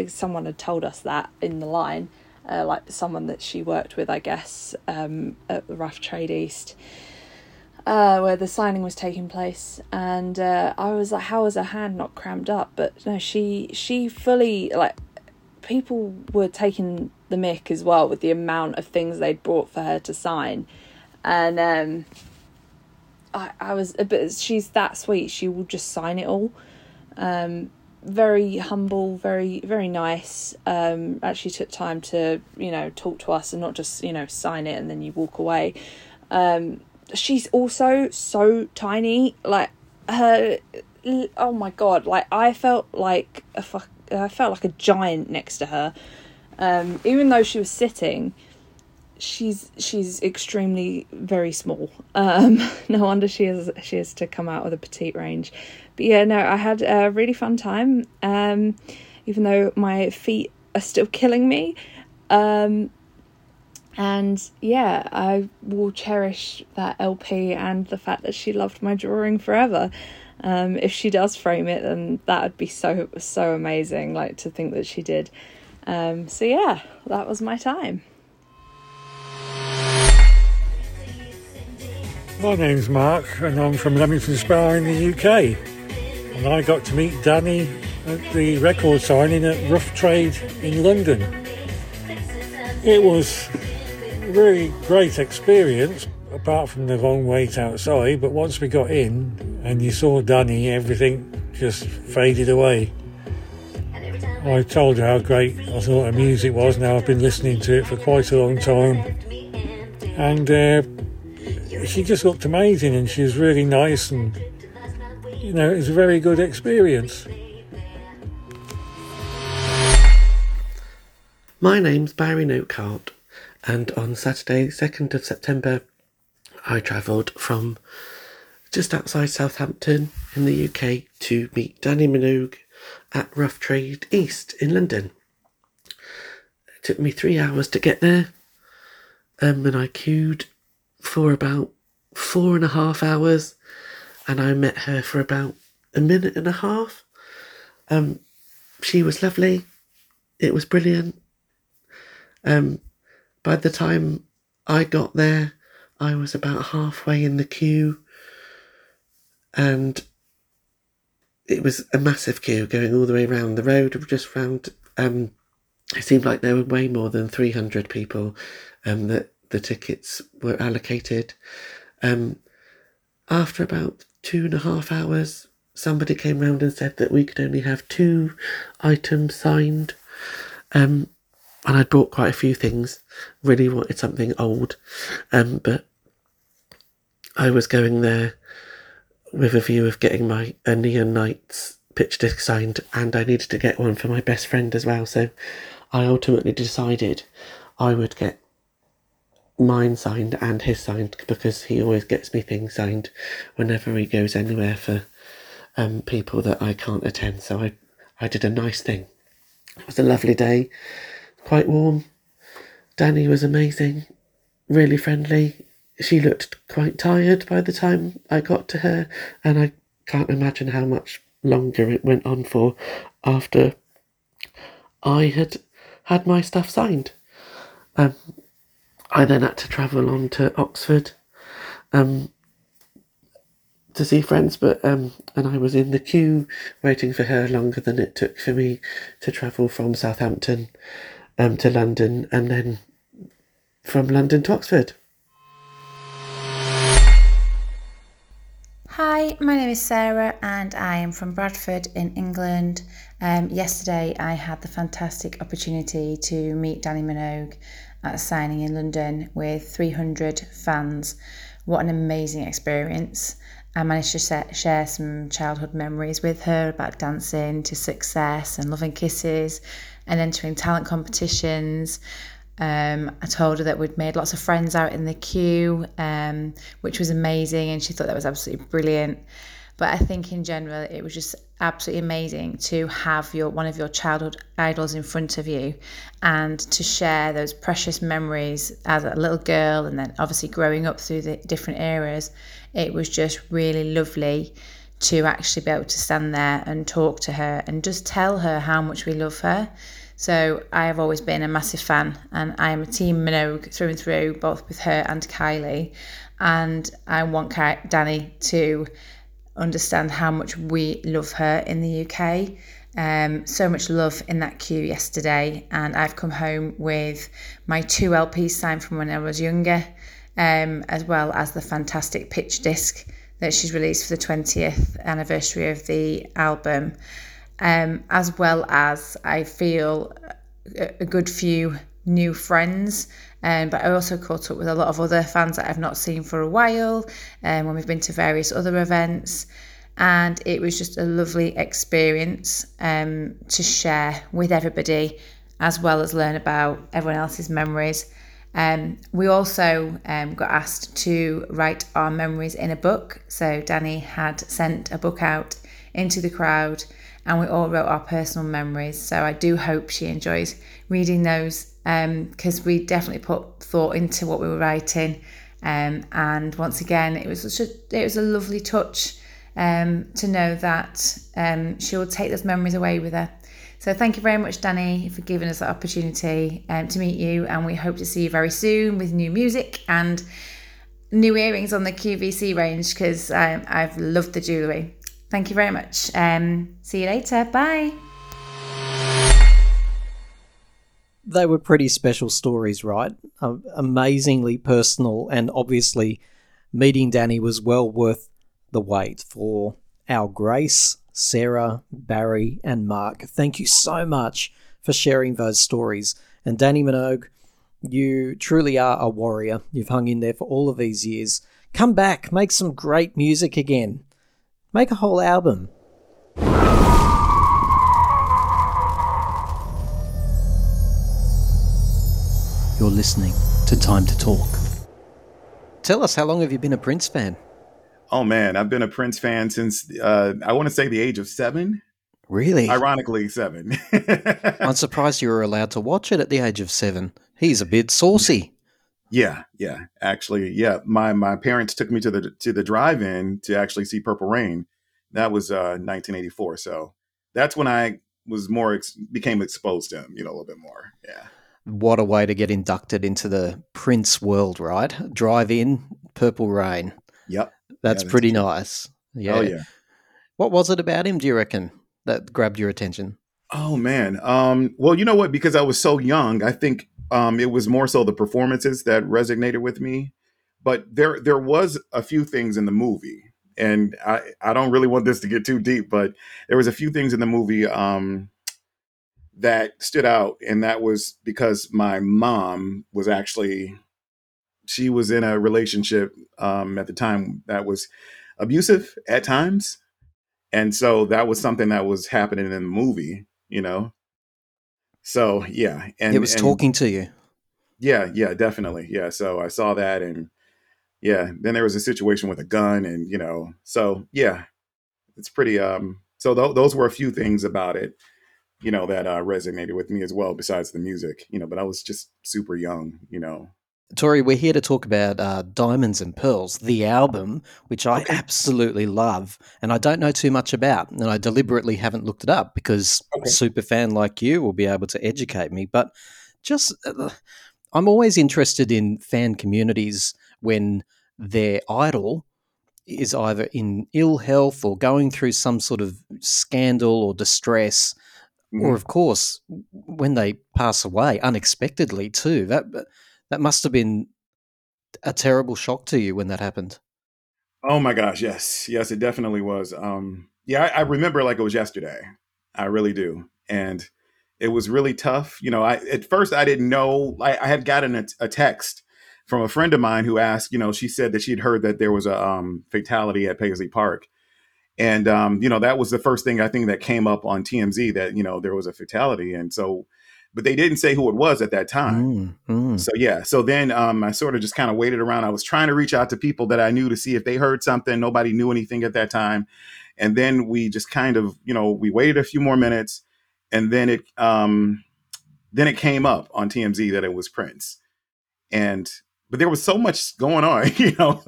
Someone had told us that in the line, like someone that she worked with, I guess, at the Rough Trade East, where the signing was taking place. And I was like, how was her hand not crammed up? But no, she fully, like, people were taking the mick as well with the amount of things they'd brought for her to sign. And I was, but she's that sweet, she will just sign it all. Very humble, very, very nice. Actually took time to, you know, talk to us and not just, you know, sign it and then you walk away. She's also so tiny, like her, oh my god, like I felt like a giant next to her. Even though she was sitting, she's extremely very small. No wonder she has to come out with a petite range. But yeah, no, I had a really fun time. Even though my feet are still killing me. And yeah, I will cherish that LP and the fact that she loved my drawing forever. If she does frame it, then that would be so amazing, like, to think that she did. So yeah, that was my time. My name's Mark and I'm from Leamington Spa in the UK, and I got to meet Dannii at the record signing at Rough Trade in London. It was really great experience, apart from the long wait outside, but once we got in and you saw Dannii, everything just faded away. I told her how great I thought her music was. Now, I've been listening to it for quite a long time, and she just looked amazing, and she was really nice, and, you know, it was a very good experience. My name's Barry Nokehart, and on Saturday 2nd of September I travelled from just outside Southampton in the UK to meet Dannii Minogue at Rough Trade East in London. It took me 3 hours to get there, and I queued for about 4.5 hours, and I met her for about 1.5 minutes. She was lovely, it was brilliant. By the time I got there, I was about halfway in the queue, and it was a massive queue going all the way around the road, just round. It seemed like there were way more than 300 people that the tickets were allocated. After about 2.5 hours, somebody came round and said that we could only have 2 items signed. And I'd bought quite a few things, really wanted something old. But I was going there with a view of getting my Neon Lights pitch disc signed, and I needed to get one for my best friend as well. So I ultimately decided I would get mine signed and his signed, because he always gets me things signed whenever he goes anywhere for people that I can't attend. So I did a nice thing. It was a lovely day, quite warm. Dannii was amazing, really friendly. She looked quite tired by the time I got to her, and I can't imagine how much longer it went on for after I had had my stuff signed. I then had to travel on to Oxford to see friends, but and I was in the queue waiting for her longer than it took for me to travel from Southampton to London, and then from London to Oxford. Hi, my name is Sarah and I am from Bradford in England. Yesterday I had the fantastic opportunity to meet Dannii Minogue at a signing in London with 300 fans. What an amazing experience. I managed to share some childhood memories with her about dancing to Success and Loving Kisses and entering talent competitions. I told her that we'd made lots of friends out in the queue, which was amazing, and she thought that was absolutely brilliant. But I think in general it was just absolutely amazing to have one of your childhood idols in front of you and to share those precious memories as a little girl, and then obviously growing up through the different eras. It was just really lovely to actually be able to stand there and talk to her and just tell her how much we love her. So I have always been a massive fan, and I am a team Minogue through and through, both with her and Kylie. And I want Dannii to understand how much we love her in the UK. So much love in that queue yesterday, and I've come home with my 2 LPs signed from when I was younger, as well as the fantastic pitch disc that she's released for the 20th anniversary of the album, as well as I feel a good few new friends. But I also caught up with a lot of other fans that I've not seen for a while, when we've been to various other events, and it was just a lovely experience to share with everybody, as well as learn about everyone else's memories. We also got asked to write our memories in a book, so Dannii had sent a book out into the crowd and we all wrote our personal memories, so I do hope she enjoys reading those, because we definitely put thought into what we were writing, and once again it was a lovely touch to know that she'll take those memories away with her. So thank you very much, Dannii, for giving us that opportunity to meet you, and we hope to see you very soon with new music and new earrings on the QVC range, because I've loved the jewellery. Thank you very much. See you later. Bye. They were pretty special stories, right? Amazingly personal, and obviously meeting Dannii was well worth the wait for our Grace, Sarah, Barry and Mark. Thank you so much for sharing those stories. And Dannii Minogue, you truly are a warrior. You've hung in there for all of these years. Come back, make some great music again. Make a whole album. You're listening to Time to Talk. Tell us, how long have you been a Prince fan? Oh man, I've been a Prince fan since I want to say the age of 7. Really? Ironically, 7. I'm surprised you were allowed to watch it at the age of 7. He's a bit saucy. Yeah. Actually, yeah. My parents took me to the drive-in to actually see Purple Rain. That was 1984. So that's when I became exposed to him, you know, a little bit more. Yeah. What a way to get inducted into the Prince world, right? Drive in, Purple Rain. Yep. That's pretty nice. Yeah. Oh, yeah. What was it about him, do you reckon, that grabbed your attention? Oh, man. Well, you know what? Because I was so young, I think it was more so the performances that resonated with me. But there was a few things in the movie, and I don't really want this to get too deep, but there was a few things in the movie that stood out. And that was because my mom was actually, she was in a relationship at the time that was abusive at times. And so that was something that was happening in the movie, you know? So, yeah. And it was talking to you. Yeah, definitely. Yeah. So I saw that, and yeah, then there was a situation with a gun, and, you know, so yeah, it's pretty, so those were a few things about it, you know, that resonated with me as well, besides the music, you know, but I was just super young, you know. Tori, we're here to talk about Diamonds and Pearls, the album, which I absolutely love, and I don't know too much about, and I deliberately haven't looked it up because a super fan like you will be able to educate me. But just, I'm always interested in fan communities when their idol is either in ill health or going through some sort of scandal or distress, or, of course, when they pass away unexpectedly too. That must have been a terrible shock to you when that happened. Oh my gosh, yes. Yes, it definitely was. I remember like it was yesterday. I really do. And it was really tough. You know, at first I didn't know. I had gotten a text from a friend of mine who asked, you know, she said that she'd heard that there was a fatality at Paisley Park. And, you know, that was the first thing I think that came up on TMZ, that, you know, there was a fatality. And so, but they didn't say who it was at that time. So, yeah. So then I sort of just kind of waited around. I was trying to reach out to people that I knew to see if they heard something. Nobody knew anything at that time. And then we just kind of, you know, we waited a few more minutes, and then it came up on TMZ that it was Prince. But there was so much going on, you know.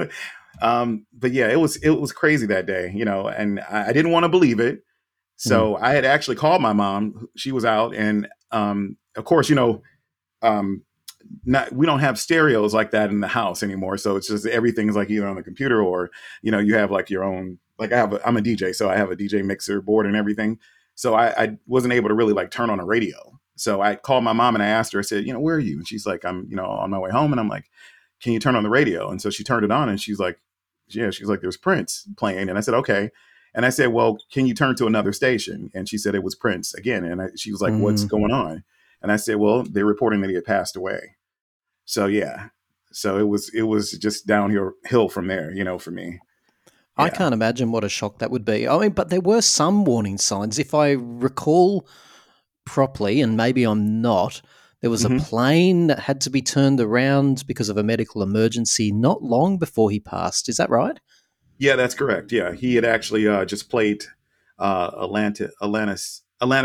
But yeah, it was crazy that day, you know, and I didn't want to believe it. So I had actually called my mom. She was out, and of course, you know, we don't have stereos like that in the house anymore. So it's just everything's like either on the computer or, you know, you have like your own, like I'm a DJ, so I have a DJ mixer board and everything. So I wasn't able to really like turn on a radio. So I called my mom and I asked her, I said, you know, where are you? And she's like, I'm, you know, on my way home. And I'm like, can you turn on the radio? And so she turned it on, and she's like, yeah, she's like, there's Prince playing. And I said, okay. And I said, well, can you turn to another station? And she said it was Prince again. And she was like, what's going on? And I said, well, they're reporting that he had passed away. So, yeah. So it was just downhill from there, you know, for me. Yeah. I can't imagine what a shock that would be. I mean, but there were some warning signs. If I recall properly, and maybe I'm not, there was a plane that had to be turned around because of a medical emergency not long before he passed. Is that right? Yeah, that's correct. Yeah, he had actually just played Atlanta,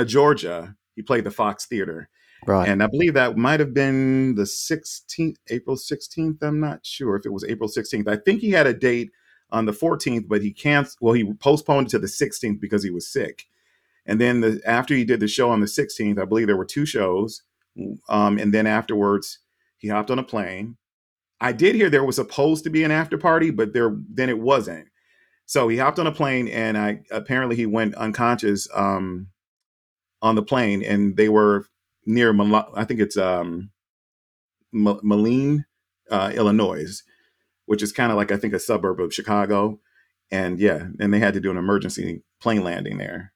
Georgia. He played the Fox Theater. Right. And I believe that might have been the 16th, April 16th. I'm not sure if it was April 16th. I think he had a date on the 14th, but he postponed it to the 16th because he was sick. And then after he did the show on the 16th, I believe there were two shows. And then afterwards, he hopped on a plane. I did hear there was supposed to be an after party, but then it wasn't. So he hopped on a plane, and apparently he went unconscious on the plane, and they were near I think it's Moline, Illinois, which is kind of like I think a suburb of Chicago, and yeah, and they had to do an emergency plane landing there.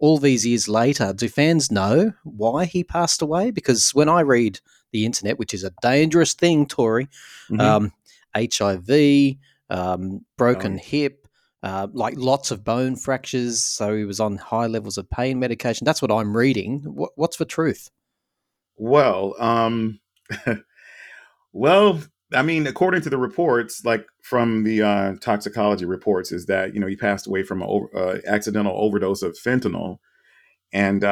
All these years later, do fans know why he passed away? Because when I read the internet, which is a dangerous thing, Tori, HIV, broken hip, like lots of bone fractures. So he was on high levels of pain medication. That's what I'm reading. What's the truth? Well, I mean, according to the reports, like from the toxicology reports, is that, you know, he passed away from an accidental overdose of fentanyl. And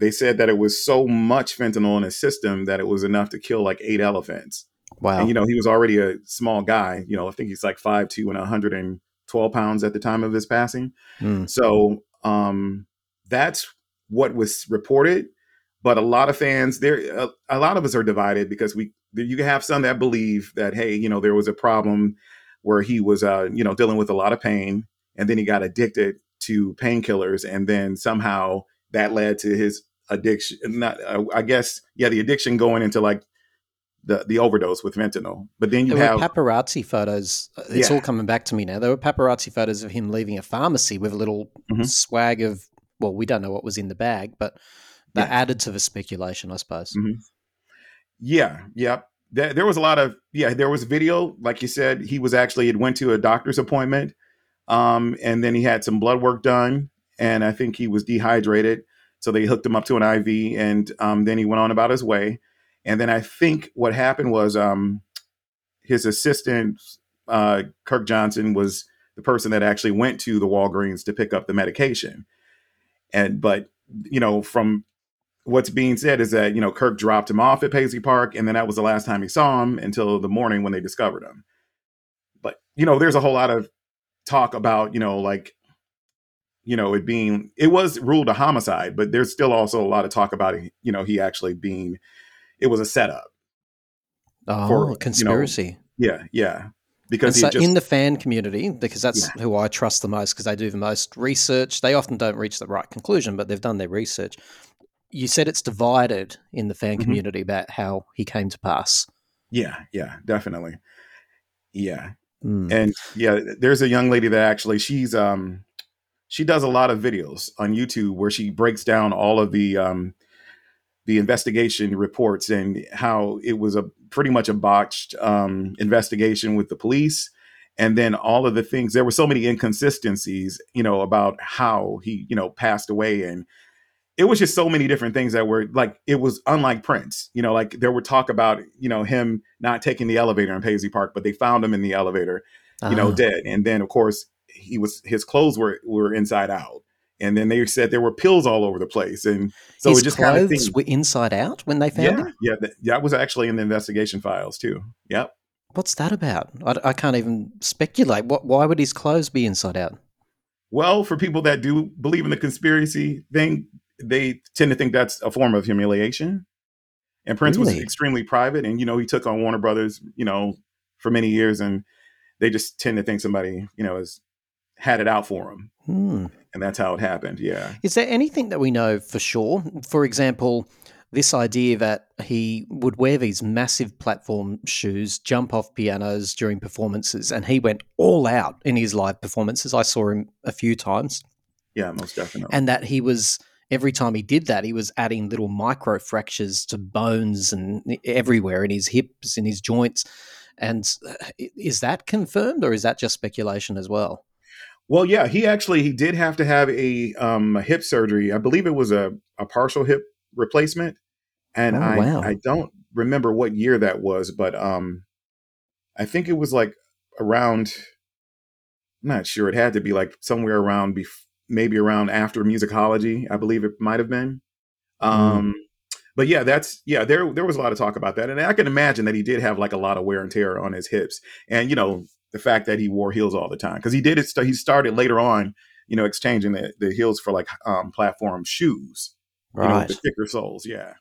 they said that it was so much fentanyl in his system that it was enough to kill like 8 elephants. Wow. And, you know, he was already a small guy. You know, I think he's like 5'2" and 112 pounds at the time of his passing. So that's what was reported. But a lot of fans, a lot of us are divided because you have some that believe that, hey, you know, there was a problem where he was, you know, dealing with a lot of pain, and then he got addicted to painkillers, and then somehow that led to his addiction. The addiction going into like the overdose with fentanyl. But then there were paparazzi photos. It's all coming back to me now. There were paparazzi photos of him leaving a pharmacy with a little swag of, well, we don't know what was in the bag, but. That added to the speculation, I suppose. Mm-hmm. Yeah, yeah. There was a lot of, there was video. Like you said, he was actually, it went to a doctor's appointment, and then he had some blood work done, and I think he was dehydrated. So they hooked him up to an IV, and then he went on about his way. And then I think what happened was his assistant, Kirk Johnson, was the person that actually went to the Walgreens to pick up the medication. But, you know, from what's being said is that, you know, Kirk dropped him off at Paisley Park, and then that was the last time he saw him until the morning when they discovered him. But, you know, there's a whole lot of talk about, you know, like, you know, it was ruled a homicide, but there's still also a lot of talk about, you know, he actually it was a setup. Oh, for, conspiracy. You know, yeah. Because in the fan community, because that's who I trust the most, because they do the most research. They often don't reach the right conclusion, but they've done their research. You said it's divided in the fan community about how he came to pass. Yeah, definitely. Yeah. Mm. And there's a young lady that actually she does a lot of videos on YouTube where she breaks down all of the investigation reports and how it was a pretty much a botched investigation with the police. And then all of the things, there were so many inconsistencies, you know, about how he, you know, passed away. And it was just so many different things that were like, it was unlike Prince, you know, like there were talk about, you know, him not taking the elevator in Paisley Park, but they found him in the elevator, you know, dead. And then of course his clothes were inside out. And then they said there were pills all over the place. And so his clothes were inside out when they found him? Yeah, that was actually in the investigation files too. Yep. What's that about? I can't even speculate. Why would his clothes be inside out? Well, for people that do believe in the conspiracy thing, they tend to think that's a form of humiliation. And Prince was extremely private. And, you know, he took on Warner Brothers, you know, for many years. And they just tend to think somebody, you know, has had it out for him. Hmm. And that's how it happened. Yeah. Is there anything that we know for sure? For example, this idea that he would wear these massive platform shoes, jump off pianos during performances, and he went all out in his live performances. I saw him a few times. Yeah, most definitely. And that he was, every time he did that, he was adding little micro fractures to bones and everywhere in his hips, in his joints. And is that confirmed, or is that just speculation as well? Well, yeah, he did have to have a hip surgery. I believe it was a partial hip replacement. And I don't remember what year that was, but I think it was like around, I'm not sure. It had to be like somewhere around, maybe around after musicology, I believe it might have been. But yeah, there was a lot of talk about that. And I can imagine that he did have like a lot of wear and tear on his hips. And, you know, the fact that he wore heels all the time, because he did it. He started later on, you know, exchanging the heels for like platform shoes, right? You know, with the thicker soles. Yeah.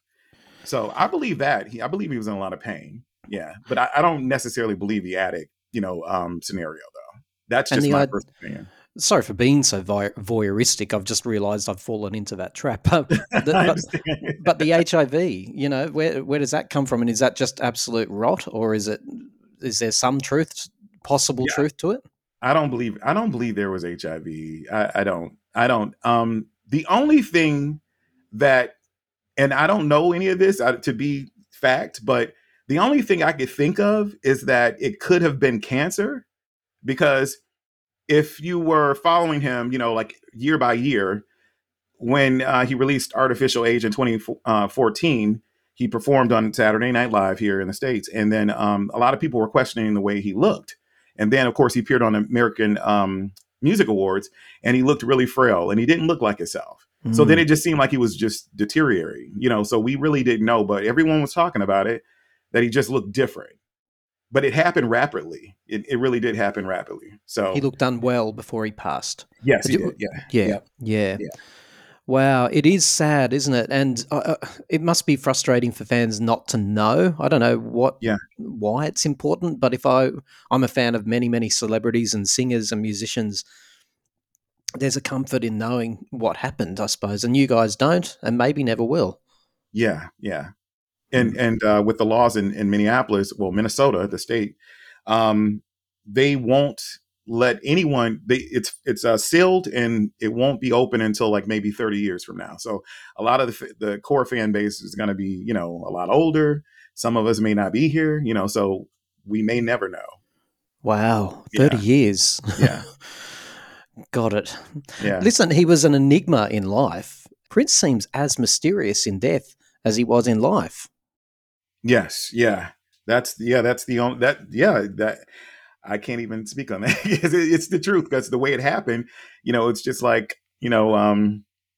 So I believe that he was in a lot of pain. Yeah. But I don't necessarily believe the attic, you know, scenario though. That's just my personal opinion. Sorry for being so voyeuristic. I've just realized I've fallen into that trap. But the HIV, you know, where does that come from? And is that just absolute rot, or is there some truth truth to it? I don't believe there was HIV. I don't. The only thing that, and I don't know any of this to be fact, but the only thing I could think of is that it could have been cancer, because if you were following him, you know, like year by year, when he released Artificial Age in 2014, he performed on Saturday Night Live here in the States. And then a lot of people were questioning the way he looked. And then, of course, he appeared on American Music Awards, and he looked really frail, and he didn't look like himself. Mm. So then it just seemed like he was just deteriorating, you know, so we really didn't know, but everyone was talking about it, that he just looked different. But it happened rapidly. It really did happen rapidly. So he looked unwell before he passed. Yes, he did. Yeah. Wow, it is sad, isn't it? And it must be frustrating for fans not to know. I don't know why it's important, but if I'm a fan of many, many celebrities and singers and musicians, there's a comfort in knowing what happened, I suppose, and you guys don't and maybe never will. Yeah, yeah. And with the laws in Minneapolis, well, Minnesota, the state, they won't let anyone, it's sealed and it won't be open until like maybe 30 years from now. So a lot of the core fan base is going to be, you know, a lot older. Some of us may not be here, you know, so we may never know. Wow. 30 years. Yeah. Got it. Yeah. Listen, he was an enigma in life. Prince seems as mysterious in death as he was in life. Yes. Yeah. That's the only I can't even speak on that. It's the truth. That's the way it happened. You know, it's just like, you know,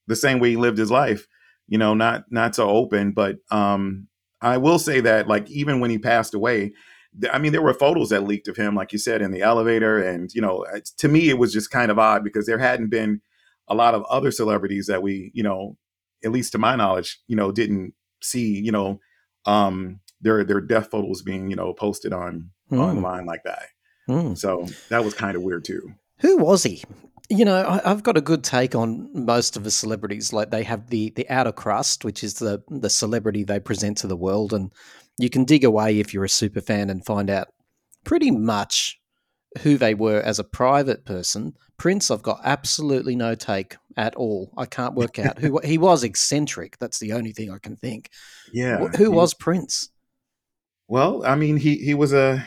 the same way he lived his life, you know, not so open. But I will say that, like, even when he passed away, there were photos that leaked of him, like you said, in the elevator. And, you know, to me, it was just kind of odd because there hadn't been a lot of other celebrities that we, you know, at least to my knowledge, you know, didn't see, you know, their death photos being, you know, posted online like that. So that was kind of weird too. Who was he? You know, I've got a good take on most of the celebrities. Like they have the outer crust, which is the celebrity they present to the world. And you can dig away if you're a super fan and find out pretty much who they were as a private person. Prince, I've got absolutely no take at all. I can't work out who he was. Eccentric. That's the only thing I can think. Yeah. Who was Prince? Well, I mean, he was a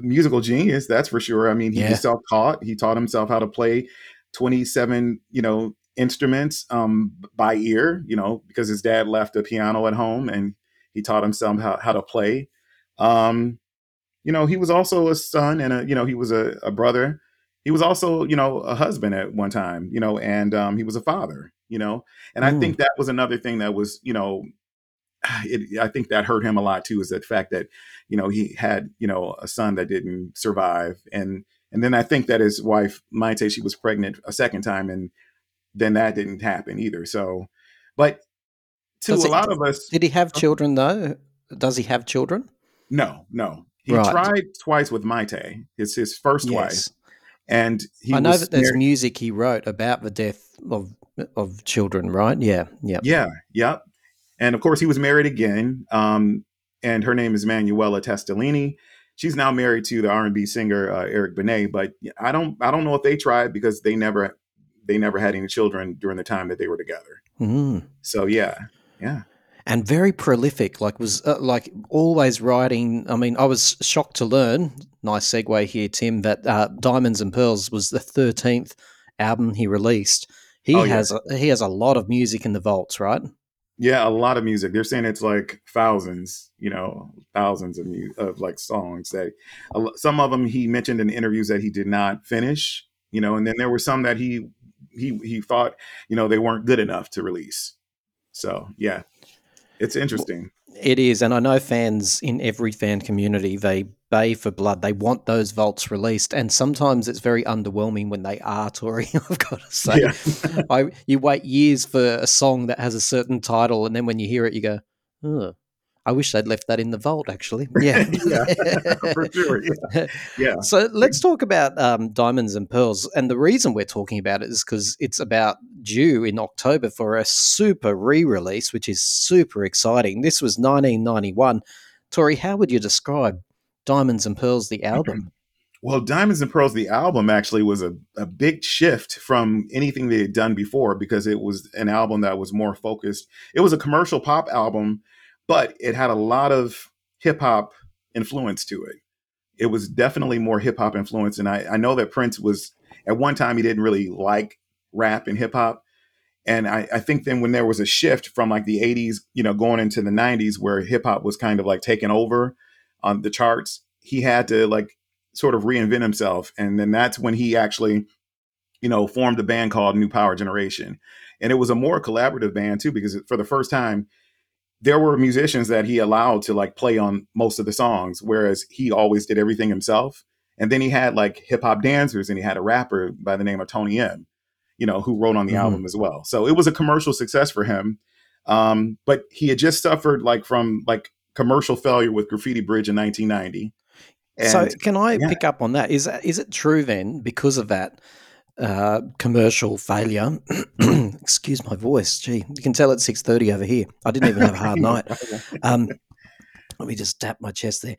musical genius, that's for sure. I mean, he was self-taught. He taught himself how to play 27, you know, instruments by ear, you know, because his dad left a piano at home and he taught himself how to play. You know, he was also a son and, he was a brother. He was also, you know, a husband at one time, you know, and he was a father, you know. And I think that was another thing that was, you know, I think that hurt him a lot too, is the fact that, you know, he had, you know, a son that didn't survive. And then I think that his wife, Mayte, she was pregnant a second time and then that didn't happen either. So, but to of us. Did he have children though? Does he have children? No. He tried twice with Mayte. It's his first wife. And there's music he wrote about the death of children, right? Yeah. Yeah. Yeah. Yep. And of course, he was married again, and her name is Manuela Testolini. She's now married to the R&B singer Eric Benet. But I don't know if they tried because they never had any children during the time that they were together. Mm. So yeah, and very prolific. Like was always writing. I mean, I was shocked to learn. Nice segue here, Tim. That Diamonds and Pearls was the 13th album he released. He has a lot of music in the vaults, right? Yeah, a lot of music. They're saying it's like thousands of like songs that some of them he mentioned in interviews that he did not finish, you know, and then there were some that he thought, you know, they weren't good enough to release. So, yeah, it's interesting. It is. And I know fans in every fan community, they bay for blood. They want those vaults released. And sometimes it's very underwhelming when they are, Tori, I've got to say. Yeah. You wait years for a song that has a certain title. And then when you hear it, you go, oh, I wish they'd left that in the vault, actually. Yeah. Yeah, for sure. Yeah. Yeah. So let's talk about Diamonds and Pearls. And the reason we're talking about it is because it's about due in October for a super re-release, which is super exciting. This was 1991. Tori, how would you describe Diamonds and Pearls, the album? Well, Diamonds and Pearls, the album, actually was a big shift from anything they had done before because it was an album that was more focused. It was a commercial pop album, but it had a lot of hip hop influence to it. It was definitely more hip hop influence. And I know that Prince was, at one time, he didn't really like rap and hip hop. And I think then when there was a shift from like the 80s, you know, going into the 90s where hip hop was kind of like taking over on the charts, he had to like sort of reinvent himself. And then that's when he actually, you know, formed a band called New Power Generation. And it was a more collaborative band too, because for the first time, there were musicians that he allowed to like play on most of the songs, whereas he always did everything himself. And then he had like hip hop dancers and he had a rapper by the name of Tony M. you know, who wrote on the album as well. So it was a commercial success for him. But he had just suffered from commercial failure with Graffiti Bridge in 1990. And, so can I pick up on that? Is it true then, because of that commercial failure, excuse my voice, gee, you can tell it's 6:30 over here. I didn't even have a hard night. Let me just tap my chest there.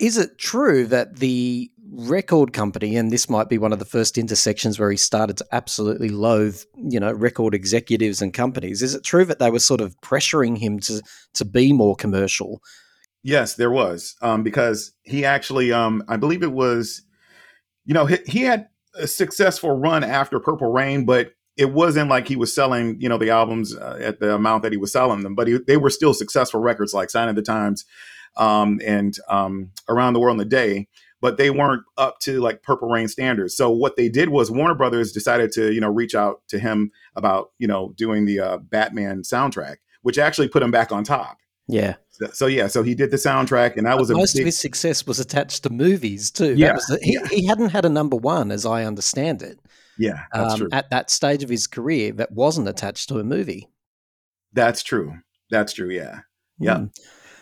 Is it true that the record company, and this might be one of the first intersections where he started to absolutely loathe, you know, record executives and companies, is it true that they were sort of pressuring him to be more commercial? Yes, there was, because he actually, I believe it was, you know, he had a successful run after Purple Rain, but it wasn't like he was selling, you know, the albums at the amount that he was selling them, but they were still successful records like Sign of the Times and Around the World in a Day, but they weren't up to like Purple Rain standards. So what they did was Warner Brothers decided to, you know, reach out to him about, you know, doing the Batman soundtrack, which actually put him back on top. Yeah. So he did the soundtrack, and that was most of his success was attached to movies too. Yeah, he hadn't had a number one, as I understand it. Yeah, that's true. At that stage of his career, that wasn't attached to a movie. That's true. Yeah, yeah,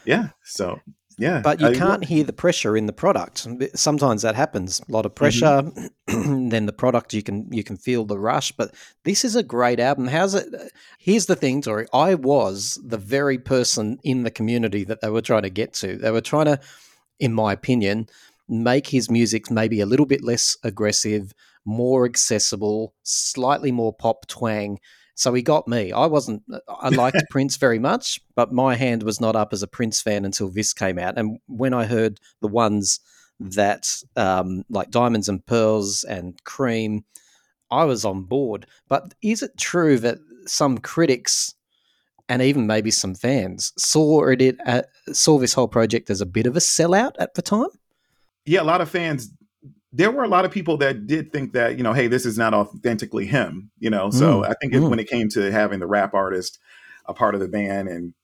yeah. So yeah, but you can't hear the pressure in the product. Sometimes that happens. A lot of pressure, then the product you can feel the rush. But this is a great album. How's it? Here's the thing, Tori. I was the very person in the community that they were trying to get to. They were trying to, in my opinion, make his music maybe a little bit less aggressive, more accessible, slightly more pop twang. So he got me. I liked Prince very much, but my hand was not up as a Prince fan until this came out. And when I heard the ones that like Diamonds and Pearls and Cream, I was on board. But is it true that some critics and even maybe some fans saw this whole project as a bit of a sellout at the time? Yeah, a lot of fans. There were a lot of people that did think that, you know, hey, this is not authentically him, you know? So I think when it came to having the rap artist a part of the band and,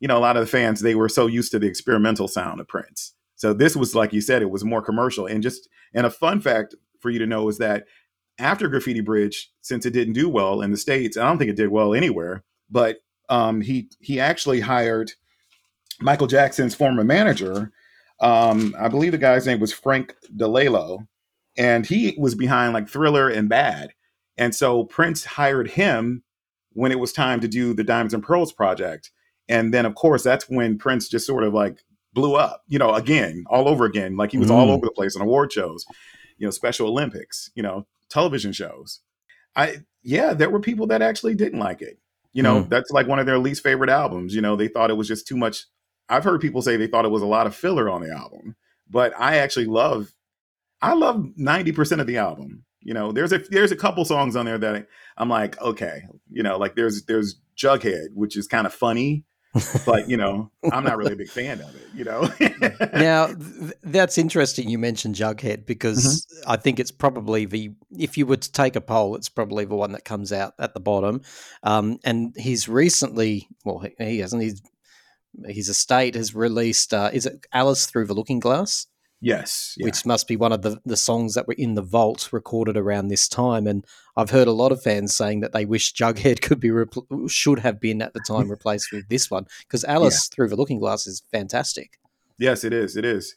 you know, a lot of the fans, they were so used to the experimental sound of Prince. So this was, like you said, it was more commercial. And a fun fact for you to know is that after Graffiti Bridge, since it didn't do well in the States, I don't think it did well anywhere, but he actually hired Michael Jackson's former manager. I believe the guy's name was Frank DeLello. And he was behind like Thriller and Bad. And so Prince hired him when it was time to do the Diamonds and Pearls project. And then, of course, that's when Prince just sort of like blew up, you know, again, all over again. Like he was all over the place on award shows, you know, Special Olympics, you know, television shows. There were people that actually didn't like it. You know, that's like one of their least favorite albums. You know, they thought it was just too much. I've heard people say they thought it was a lot of filler on the album, but I actually love 90% of the album. You know, there's a couple songs on there that I'm like, okay, you know, like there's Jughead, which is kind of funny, but you know, I'm not really a big fan of it, you know? Now that's interesting. You mentioned Jughead because I think it's probably if you were to take a poll, it's probably the one that comes out at the bottom. And he's recently, well, he hasn't, his estate has released, is it Alice Through the Looking Glass? Yes. Yeah. Which must be one of the songs that were in the vault recorded around this time. And I've heard a lot of fans saying that they wish Jughead should have been at the time replaced with this one because Alice Through the Looking Glass is fantastic. Yes, it is. It is.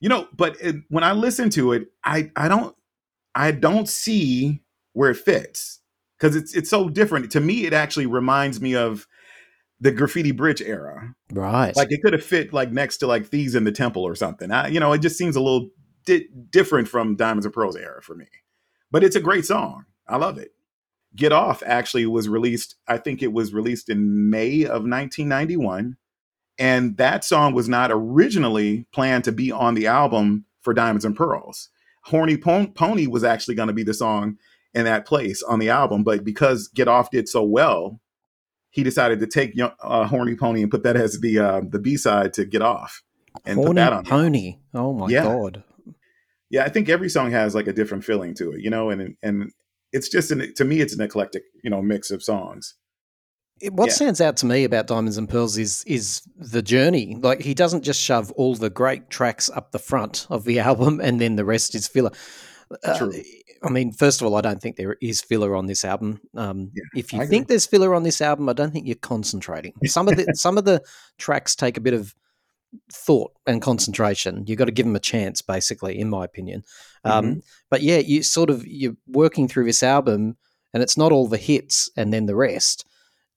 You know, but when I listen to it, I don't see where it fits because it's so different. To me, it actually reminds me of the Graffiti Bridge era, right? Like it could have fit like next to like Thieves in the Temple or something. It just seems a little different from Diamonds and Pearls era for me, but it's a great song. I love it. Get Off actually was released. I think it was released in May of 1991. And that song was not originally planned to be on the album for Diamonds and Pearls. Horny Pony was actually going to be the song in that place on the album. But because Get Off did so well, he decided to take Horny Pony and put that as the B-side to Get Off and put that on Pony. There. Oh my God. Yeah. I think every song has like a different feeling to it, you know, and it's just, to me, it's an eclectic, you know, mix of songs. What stands out to me about Diamonds and Pearls is the journey. Like he doesn't just shove all the great tracks up the front of the album and then the rest is filler. I mean, first of all, I don't think there is filler on this album. If you think there's filler on this album, I don't think you're concentrating. Some of the tracks take a bit of thought and concentration. You've got to give them a chance, basically, in my opinion. But yeah, you're working through this album, and it's not all the hits and then the rest.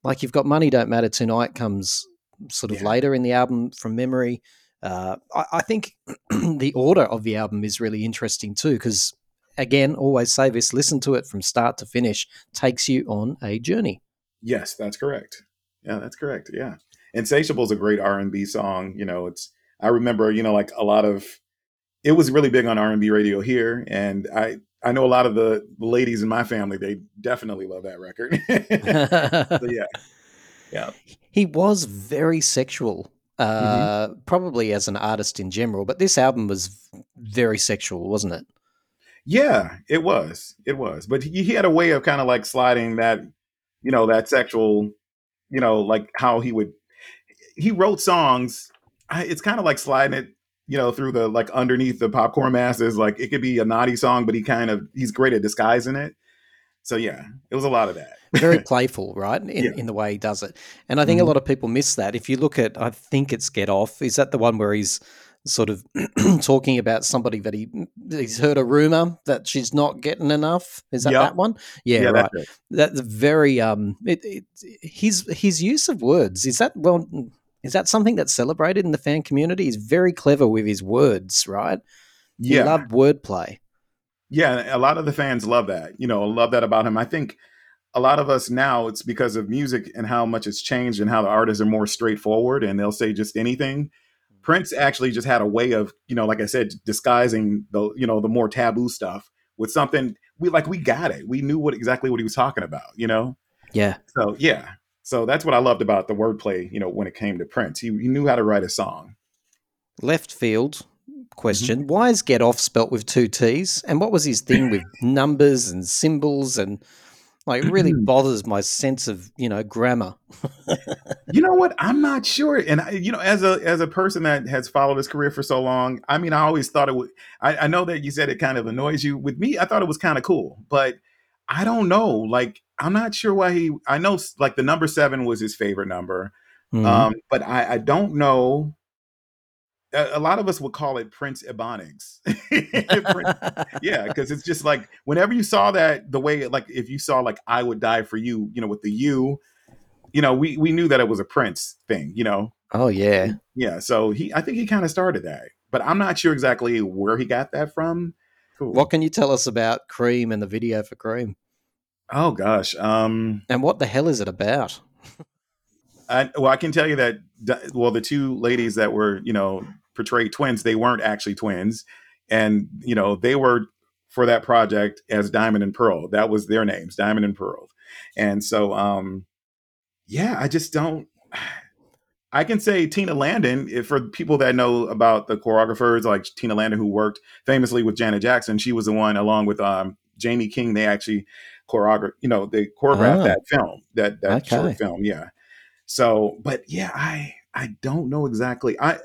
Like, you've got Money Don't Matter Tonight comes sort of later in the album from memory. I think the order of the album is really interesting too, because, again, always say this, listen to it from start to finish, takes you on a journey. Yes, that's correct. Yeah, that's correct. Yeah. Insatiable is a great R&B song. You know, I remember, you know, like a lot of, it was really big on R&B radio here. And I know a lot of the ladies in my family, they definitely love that record. So, yeah. Yeah. He was very sexual. Probably as an artist in general, but this album was very sexual, wasn't it? Yeah, it was. It was. But he had a way of kind of like sliding that, you know, that sexual, you know, like how he wrote songs. It's kind of like sliding it, you know, through the, like, underneath the popcorn masses. Like, it could be a naughty song, but he's great at disguising it. So yeah, it was a lot of that. Very playful, right? In the way he does it. And I think a lot of people miss that. If you look at, I think it's Get Off. Is that the one where he's sort of talking about somebody that he's heard a rumor that she's not getting enough? Is that that one? Yeah, right. That's it. That's very his use of words. Is that something that's celebrated in the fan community? He's very clever with his words, right? Yeah. He loved wordplay. Yeah, a lot of the fans love that, you know, love that about him. I think a lot of us now, it's because of music and how much it's changed and how the artists are more straightforward and they'll say just anything. Prince actually just had a way of, you know, like I said, disguising the, you know, the more taboo stuff with something we got it. We knew exactly what he was talking about, you know? Yeah. So, yeah. So that's what I loved about the wordplay, you know, when it came to Prince. He knew how to write a song. Left field question. Why is Get Off spelt with two T's? And what was his thing with numbers and symbols? And like, it really bothers my sense of, you know, grammar. You know what? I'm not sure. And I, you know, as a person that has followed his career for so long, I mean, I always thought it would, I know that you said it kind of annoys you. With me, I thought it was kind of cool, but I don't know. Like, I'm not sure why I know like the number 7 was his favorite number. But I don't know. A lot of us would call it Prince Ebonics. Yeah, because it's just like whenever you saw that, the way, like if you saw like I Would Die For You, you know, with the U, you know, we knew that it was a Prince thing, you know. Oh, yeah. Yeah, so I think he kind of started that. But I'm not sure exactly where he got that from. Cool. What can you tell us about Cream and the video for Cream? Oh, gosh. And what the hell is it about? I can tell you that, well, the two ladies that were, you know, portrayed twins, they weren't actually twins. And, you know, they were for that project as Diamond and Pearl. That was their names, Diamond and Pearl. And so, yeah, I just don't. I can say Tina Landon, for people that know about the choreographers, like Tina Landon, who worked famously with Janet Jackson, she was the one along with Jamie King. They actually choreographed that film, that short film. Yeah. So, but yeah, I don't know exactly. I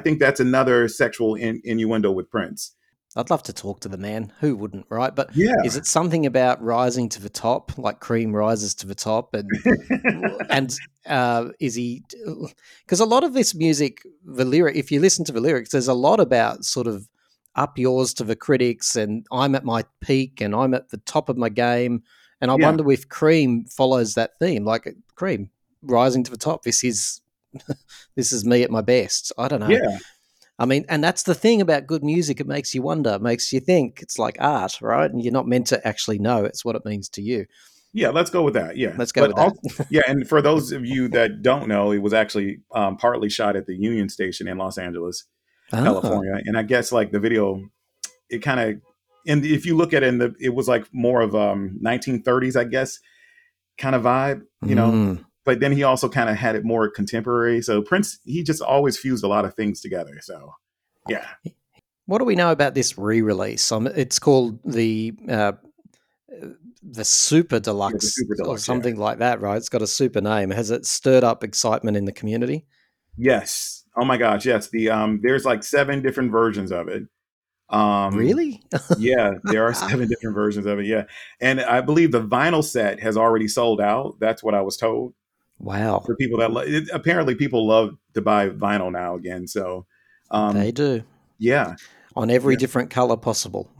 think that's another sexual innuendo with Prince. I'd love to talk to the man. Who wouldn't, right? But yeah. Is it something about rising to the top, like Cream rises to the top? And is he, because a lot of this music, if you listen to the lyrics, there's a lot about sort of up yours to the critics and I'm at my peak and I'm at the top of my game. And I wonder if Cream follows that theme, like Cream. Rising to the top. This is me at my best. I don't know. Yeah. I mean, and that's the thing about good music. It makes you wonder. It makes you think. It's like art, right? And you're not meant to actually know. It's what it means to you. Yeah, let's go with that. Yeah, let's go with that. Also, yeah, and for those of you that don't know, it was actually partly shot at the Union Station in Los Angeles, California. And I guess like the video, it kind of, and if you look at it, it was like more of 1930s, I guess, kind of vibe. You know. But then he also kind of had it more contemporary. So Prince, he just always fused a lot of things together. So, yeah. What do we know about this re-release? It's called the Super Deluxe, or something like that, right? It's got a super name. Has it stirred up excitement in the community? Yes. Oh my gosh, yes. There's like 7 different versions of it. Really? Yeah, there are 7 different versions of it. Yeah. And I believe the vinyl set has already sold out. That's what I was told. Wow. For people that apparently people love to buy vinyl now again. So they do. Yeah. On every different color possible.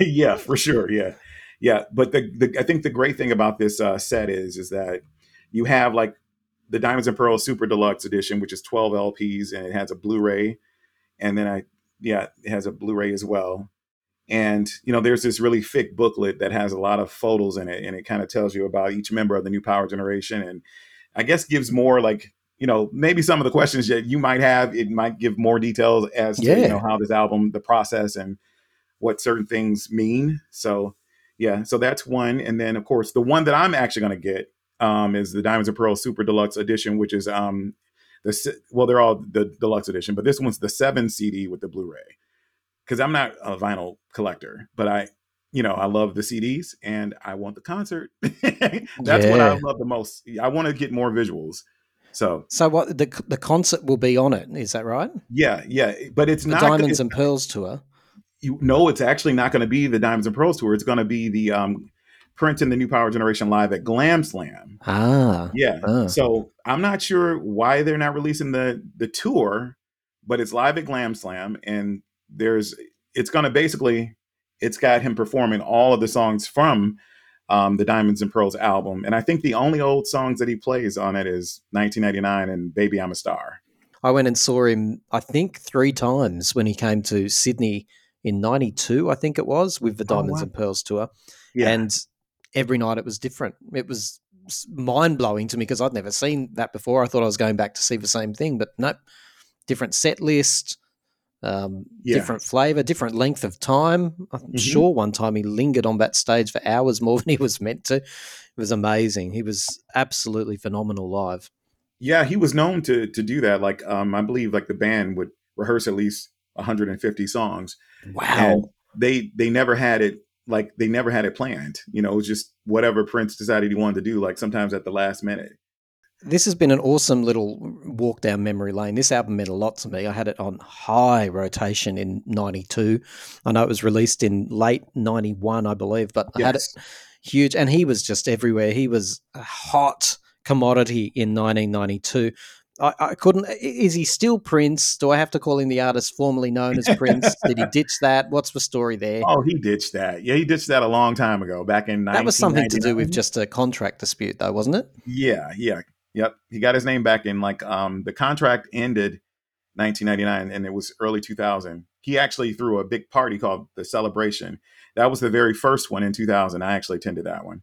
Yeah, for sure. Yeah. Yeah. But I think the great thing about this set is that you have like the Diamonds and Pearls Super Deluxe Edition, which is 12 LPs, and it has a Blu-ray. And then it has a Blu-ray as well. And, there's this really thick booklet that has a lot of photos in it. And it kind of tells you about each member of the New Power Generation. And I guess gives more like, maybe some of the questions that you might have, it might give more details as to, how this album, the process and what certain things mean. So, yeah. So that's one. And then, of course, the one that I'm actually going to get is the Diamonds and Pearls Super Deluxe Edition, which is they're all the deluxe edition, but this one's the 7 CD with the Blu-ray. Because I'm not a vinyl collector, but I love the CDs and I want the concert. That's what I love the most. I want to get more visuals. So what the concert will be on it? Is that right? Yeah, yeah. But it's not the Diamonds and Pearls tour. It's actually not going to be the Diamonds and Pearls tour. It's going to be the Prince and the New Power Generation live at Glam Slam. Ah, yeah. So I'm not sure why they're not releasing the tour, but it's live at Glam Slam, and it's got him performing all of the songs from the Diamonds and Pearls album. And I think the only old songs that he plays on it is 1999 and Baby I'm a Star. I went and saw him, I think 3 times when he came to Sydney in 92, I think it was, with the Diamonds and Pearls tour. Yeah. And every night it was different. It was mind blowing to me because I'd never seen that before. I thought I was going back to see the same thing, but nope. Different set list, different flavor, different length of time. I'm sure one time he lingered on that stage for hours more than he was meant to. It was amazing. He was absolutely phenomenal live. Yeah, he was known to do that. Like I believe like the band would rehearse at least 150 songs. Wow. And they never had it planned. It was just whatever Prince decided he wanted to do, like sometimes at the last minute. This has been an awesome little walk down memory lane. This album meant a lot to me. I had it on high rotation in 92. I know it was released in late 91, I believe, but I had it huge. And he was just everywhere. He was a hot commodity in 1992. I couldn't. Is he still Prince? Do I have to call him the artist formerly known as Prince? Did he ditch that? What's the story there? Oh, he ditched that. Yeah, he ditched that a long time ago, back in 1999. That was something to do with just a contract dispute, though, wasn't it? Yeah, yeah. Yep. He got his name back in like the contract ended 1999 and it was early 2000. He actually threw a big party called The Celebration. That was the very first one in 2000. I actually attended that one.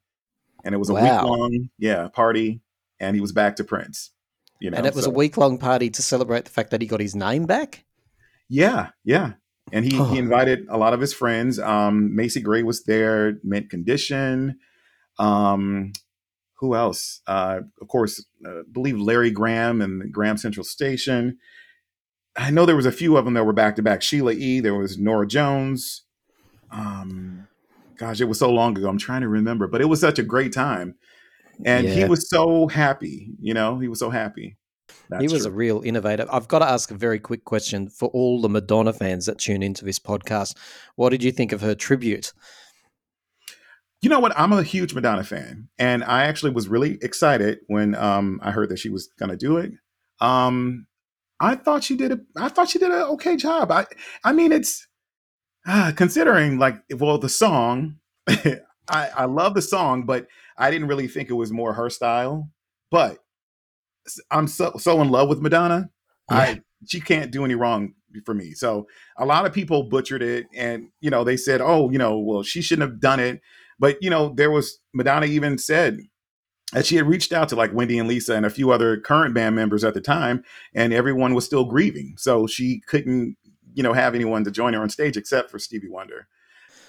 And it was a week-long party, and he was back to Prince. And it was a week-long party to celebrate the fact that he got his name back? Yeah, yeah. And he invited a lot of his friends. Macy Gray was there, Mint Condition, who else? Of course, I believe Larry Graham and the Graham Central Station. I know there was a few of them that were back-to-back. Sheila E., there was Nora Jones. Gosh, it was so long ago. I'm trying to remember. But it was such a great time. And he was so happy. He was so happy. He was a real innovator. I've got to ask a very quick question for all the Madonna fans that tune into this podcast. What did you think of her tribute? You know what? I'm a huge Madonna fan, and I actually was really excited when I heard that she was going to do it. I thought she did an okay job. I mean, it's considering the song. I love the song, but I didn't really think it was more her style. But I'm so in love with Madonna. Yeah. She can't do any wrong for me. So a lot of people butchered it, and they said, "Oh, well, she shouldn't have done it." But, Madonna even said that she had reached out to like Wendy and Lisa and a few other current band members at the time, and everyone was still grieving. So she couldn't, have anyone to join her on stage except for Stevie Wonder.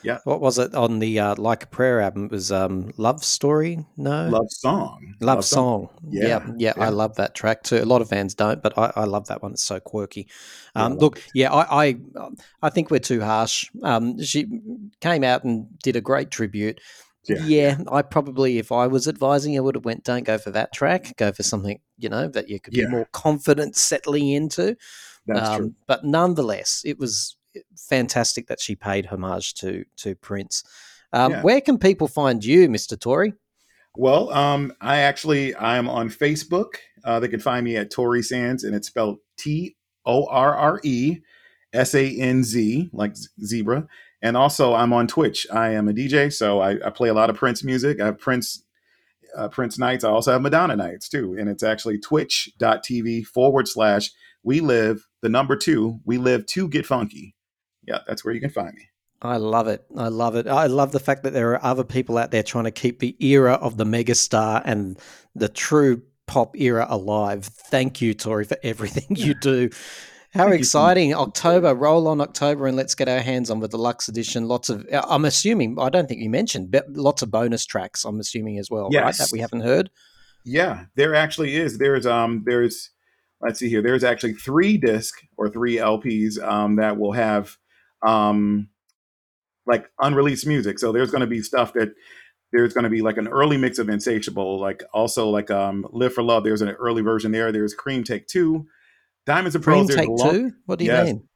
Yeah. What was it on the Like a Prayer album? It was Love Story? No. Love Song. Love Song. Yeah. I love that track too. A lot of fans don't, but I love that one. It's so quirky. I think we're too harsh. She came out and did a great tribute. Yeah, I probably, if I was advising, I would have went, don't go for that track. Go for something, that you could be more confident settling into. That's true. But nonetheless, it was fantastic that she paid homage to Prince. Where can people find you, Mr. Tori? Well, I'm on Facebook. They can find me at Tori Sands, and it's spelled TORRE SANZ, like zebra. And also I'm on Twitch. I am a DJ, so I play a lot of Prince music. I have Prince nights. I also have Madonna nights too. And it's actually twitch.tv/WeLive2Get Funky. Yeah, that's where you can find me. I love it. I love it. I love the fact that there are other people out there trying to keep the era of the megastar and the true pop era alive. Thank you, Tori, for everything you do. How exciting. October, roll on October, and let's get our hands on the deluxe edition. Lots of, I'm assuming, I don't think you mentioned, but lots of bonus tracks, I'm assuming as well, right, that we haven't heard? Yeah, there actually is. There's actually 3 discs or 3 LPs that will have like unreleased music. So there's going to be stuff that, there's going to be like an early mix of Insatiable, like also like Live for Love. There's an early version there. There's Cream Take 2. Diamonds and Pearls. Take two? What do you mean?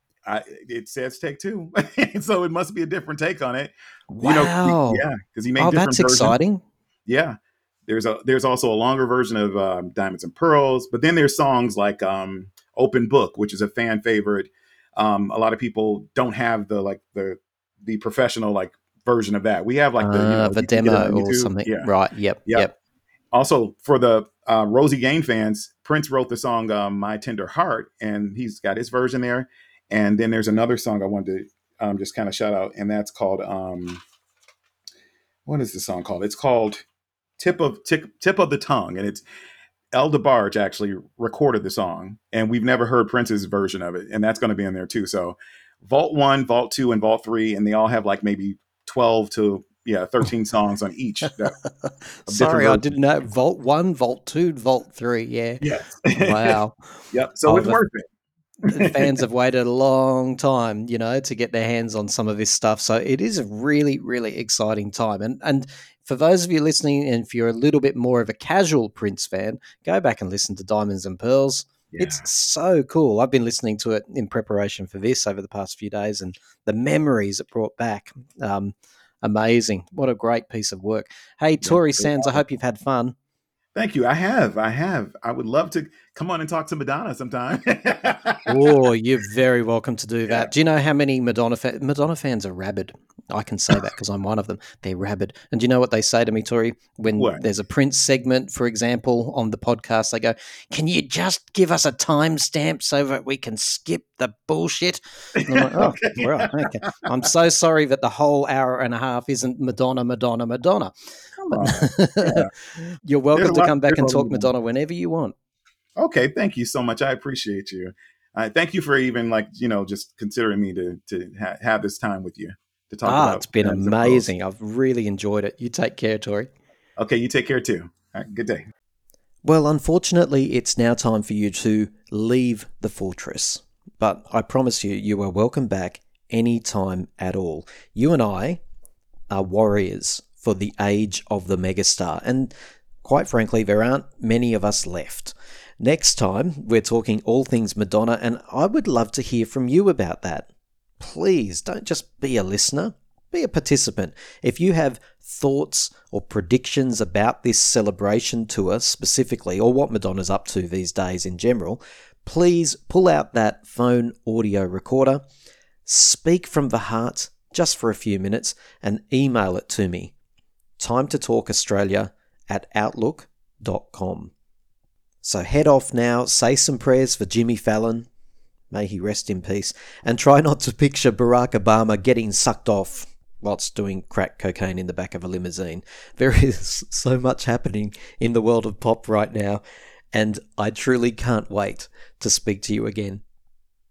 It says take two. So it must be a different take on it. Wow. Because he made different versions. Oh, that's exciting. Yeah. There's also a longer version of Diamonds and Pearls. But then there's songs like Open Book, which is a fan favorite. A lot of people don't have the professional version of that. We have the demo or something. Yeah. Right. Yep. Also, for the Rosie Gaines fans, Prince wrote the song My Tender Heart, and he's got his version there. And then there's another song I wanted to just kind of shout out, and that's called, what is the song called? It's called Tip of the Tongue, and it's El DeBarge actually recorded the song, and we've never heard Prince's version of it, and that's going to be in there too. So Vault 1, Vault 2, and Vault 3, and they all have maybe 12 to 13 songs on each. Sorry, I didn't know. Vault 1, Vault 2, Vault 3. Yeah. Yes. Wow. Yep. So it's worth it. Fans have waited a long time, to get their hands on some of this stuff. So it is a really, really exciting time. And for those of you listening, and if you're a little bit more of a casual Prince fan, go back and listen to Diamonds and Pearls. Yeah. It's so cool. I've been listening to it in preparation for this over the past few days, and the memories it brought back. Amazing. What a great piece of work. Hey, Tori Sands, I hope you've had fun. Thank you. I have. I would love to come on and talk to Madonna sometime. Oh, you're very welcome to do that. Yeah. Do you know how many Madonna fans are rabid? I can say that because I'm one of them. They're rabid. And do you know what they say to me, Tori? When there's a Prince segment, for example, on the podcast, they go, can you just give us a timestamp so that we can skip the bullshit? And I'm like, okay. Right, okay. I'm so sorry that the whole hour and a half isn't Madonna. You're welcome to come back and talk Madonna whenever you want. Okay, thank you so much. I appreciate you. Thank you for even just considering me to have this time with you to talk about. It's been amazing. I've really enjoyed it. You take care, Tori. Okay, you take care too. All right, good day. Well, unfortunately, it's now time for you to leave the fortress. But I promise you, you are welcome back any time at all. You and I are warriors for the age of the megastar. And quite frankly, there aren't many of us left. Next time, we're talking all things Madonna, and I would love to hear from you about that. Please don't just be a listener, be a participant. If you have thoughts or predictions about this celebration tour specifically, or what Madonna's up to these days in general, please pull out that phone audio recorder, speak from the heart just for a few minutes, and email it to me. timetotalkaustralia@outlook.com. So head off now, say some prayers for Jimmy Fallon, may he rest in peace, and try not to picture Barack Obama getting sucked off whilst doing crack cocaine in the back of a limousine. There is so much happening in the world of pop right now, and I truly can't wait to speak to you again.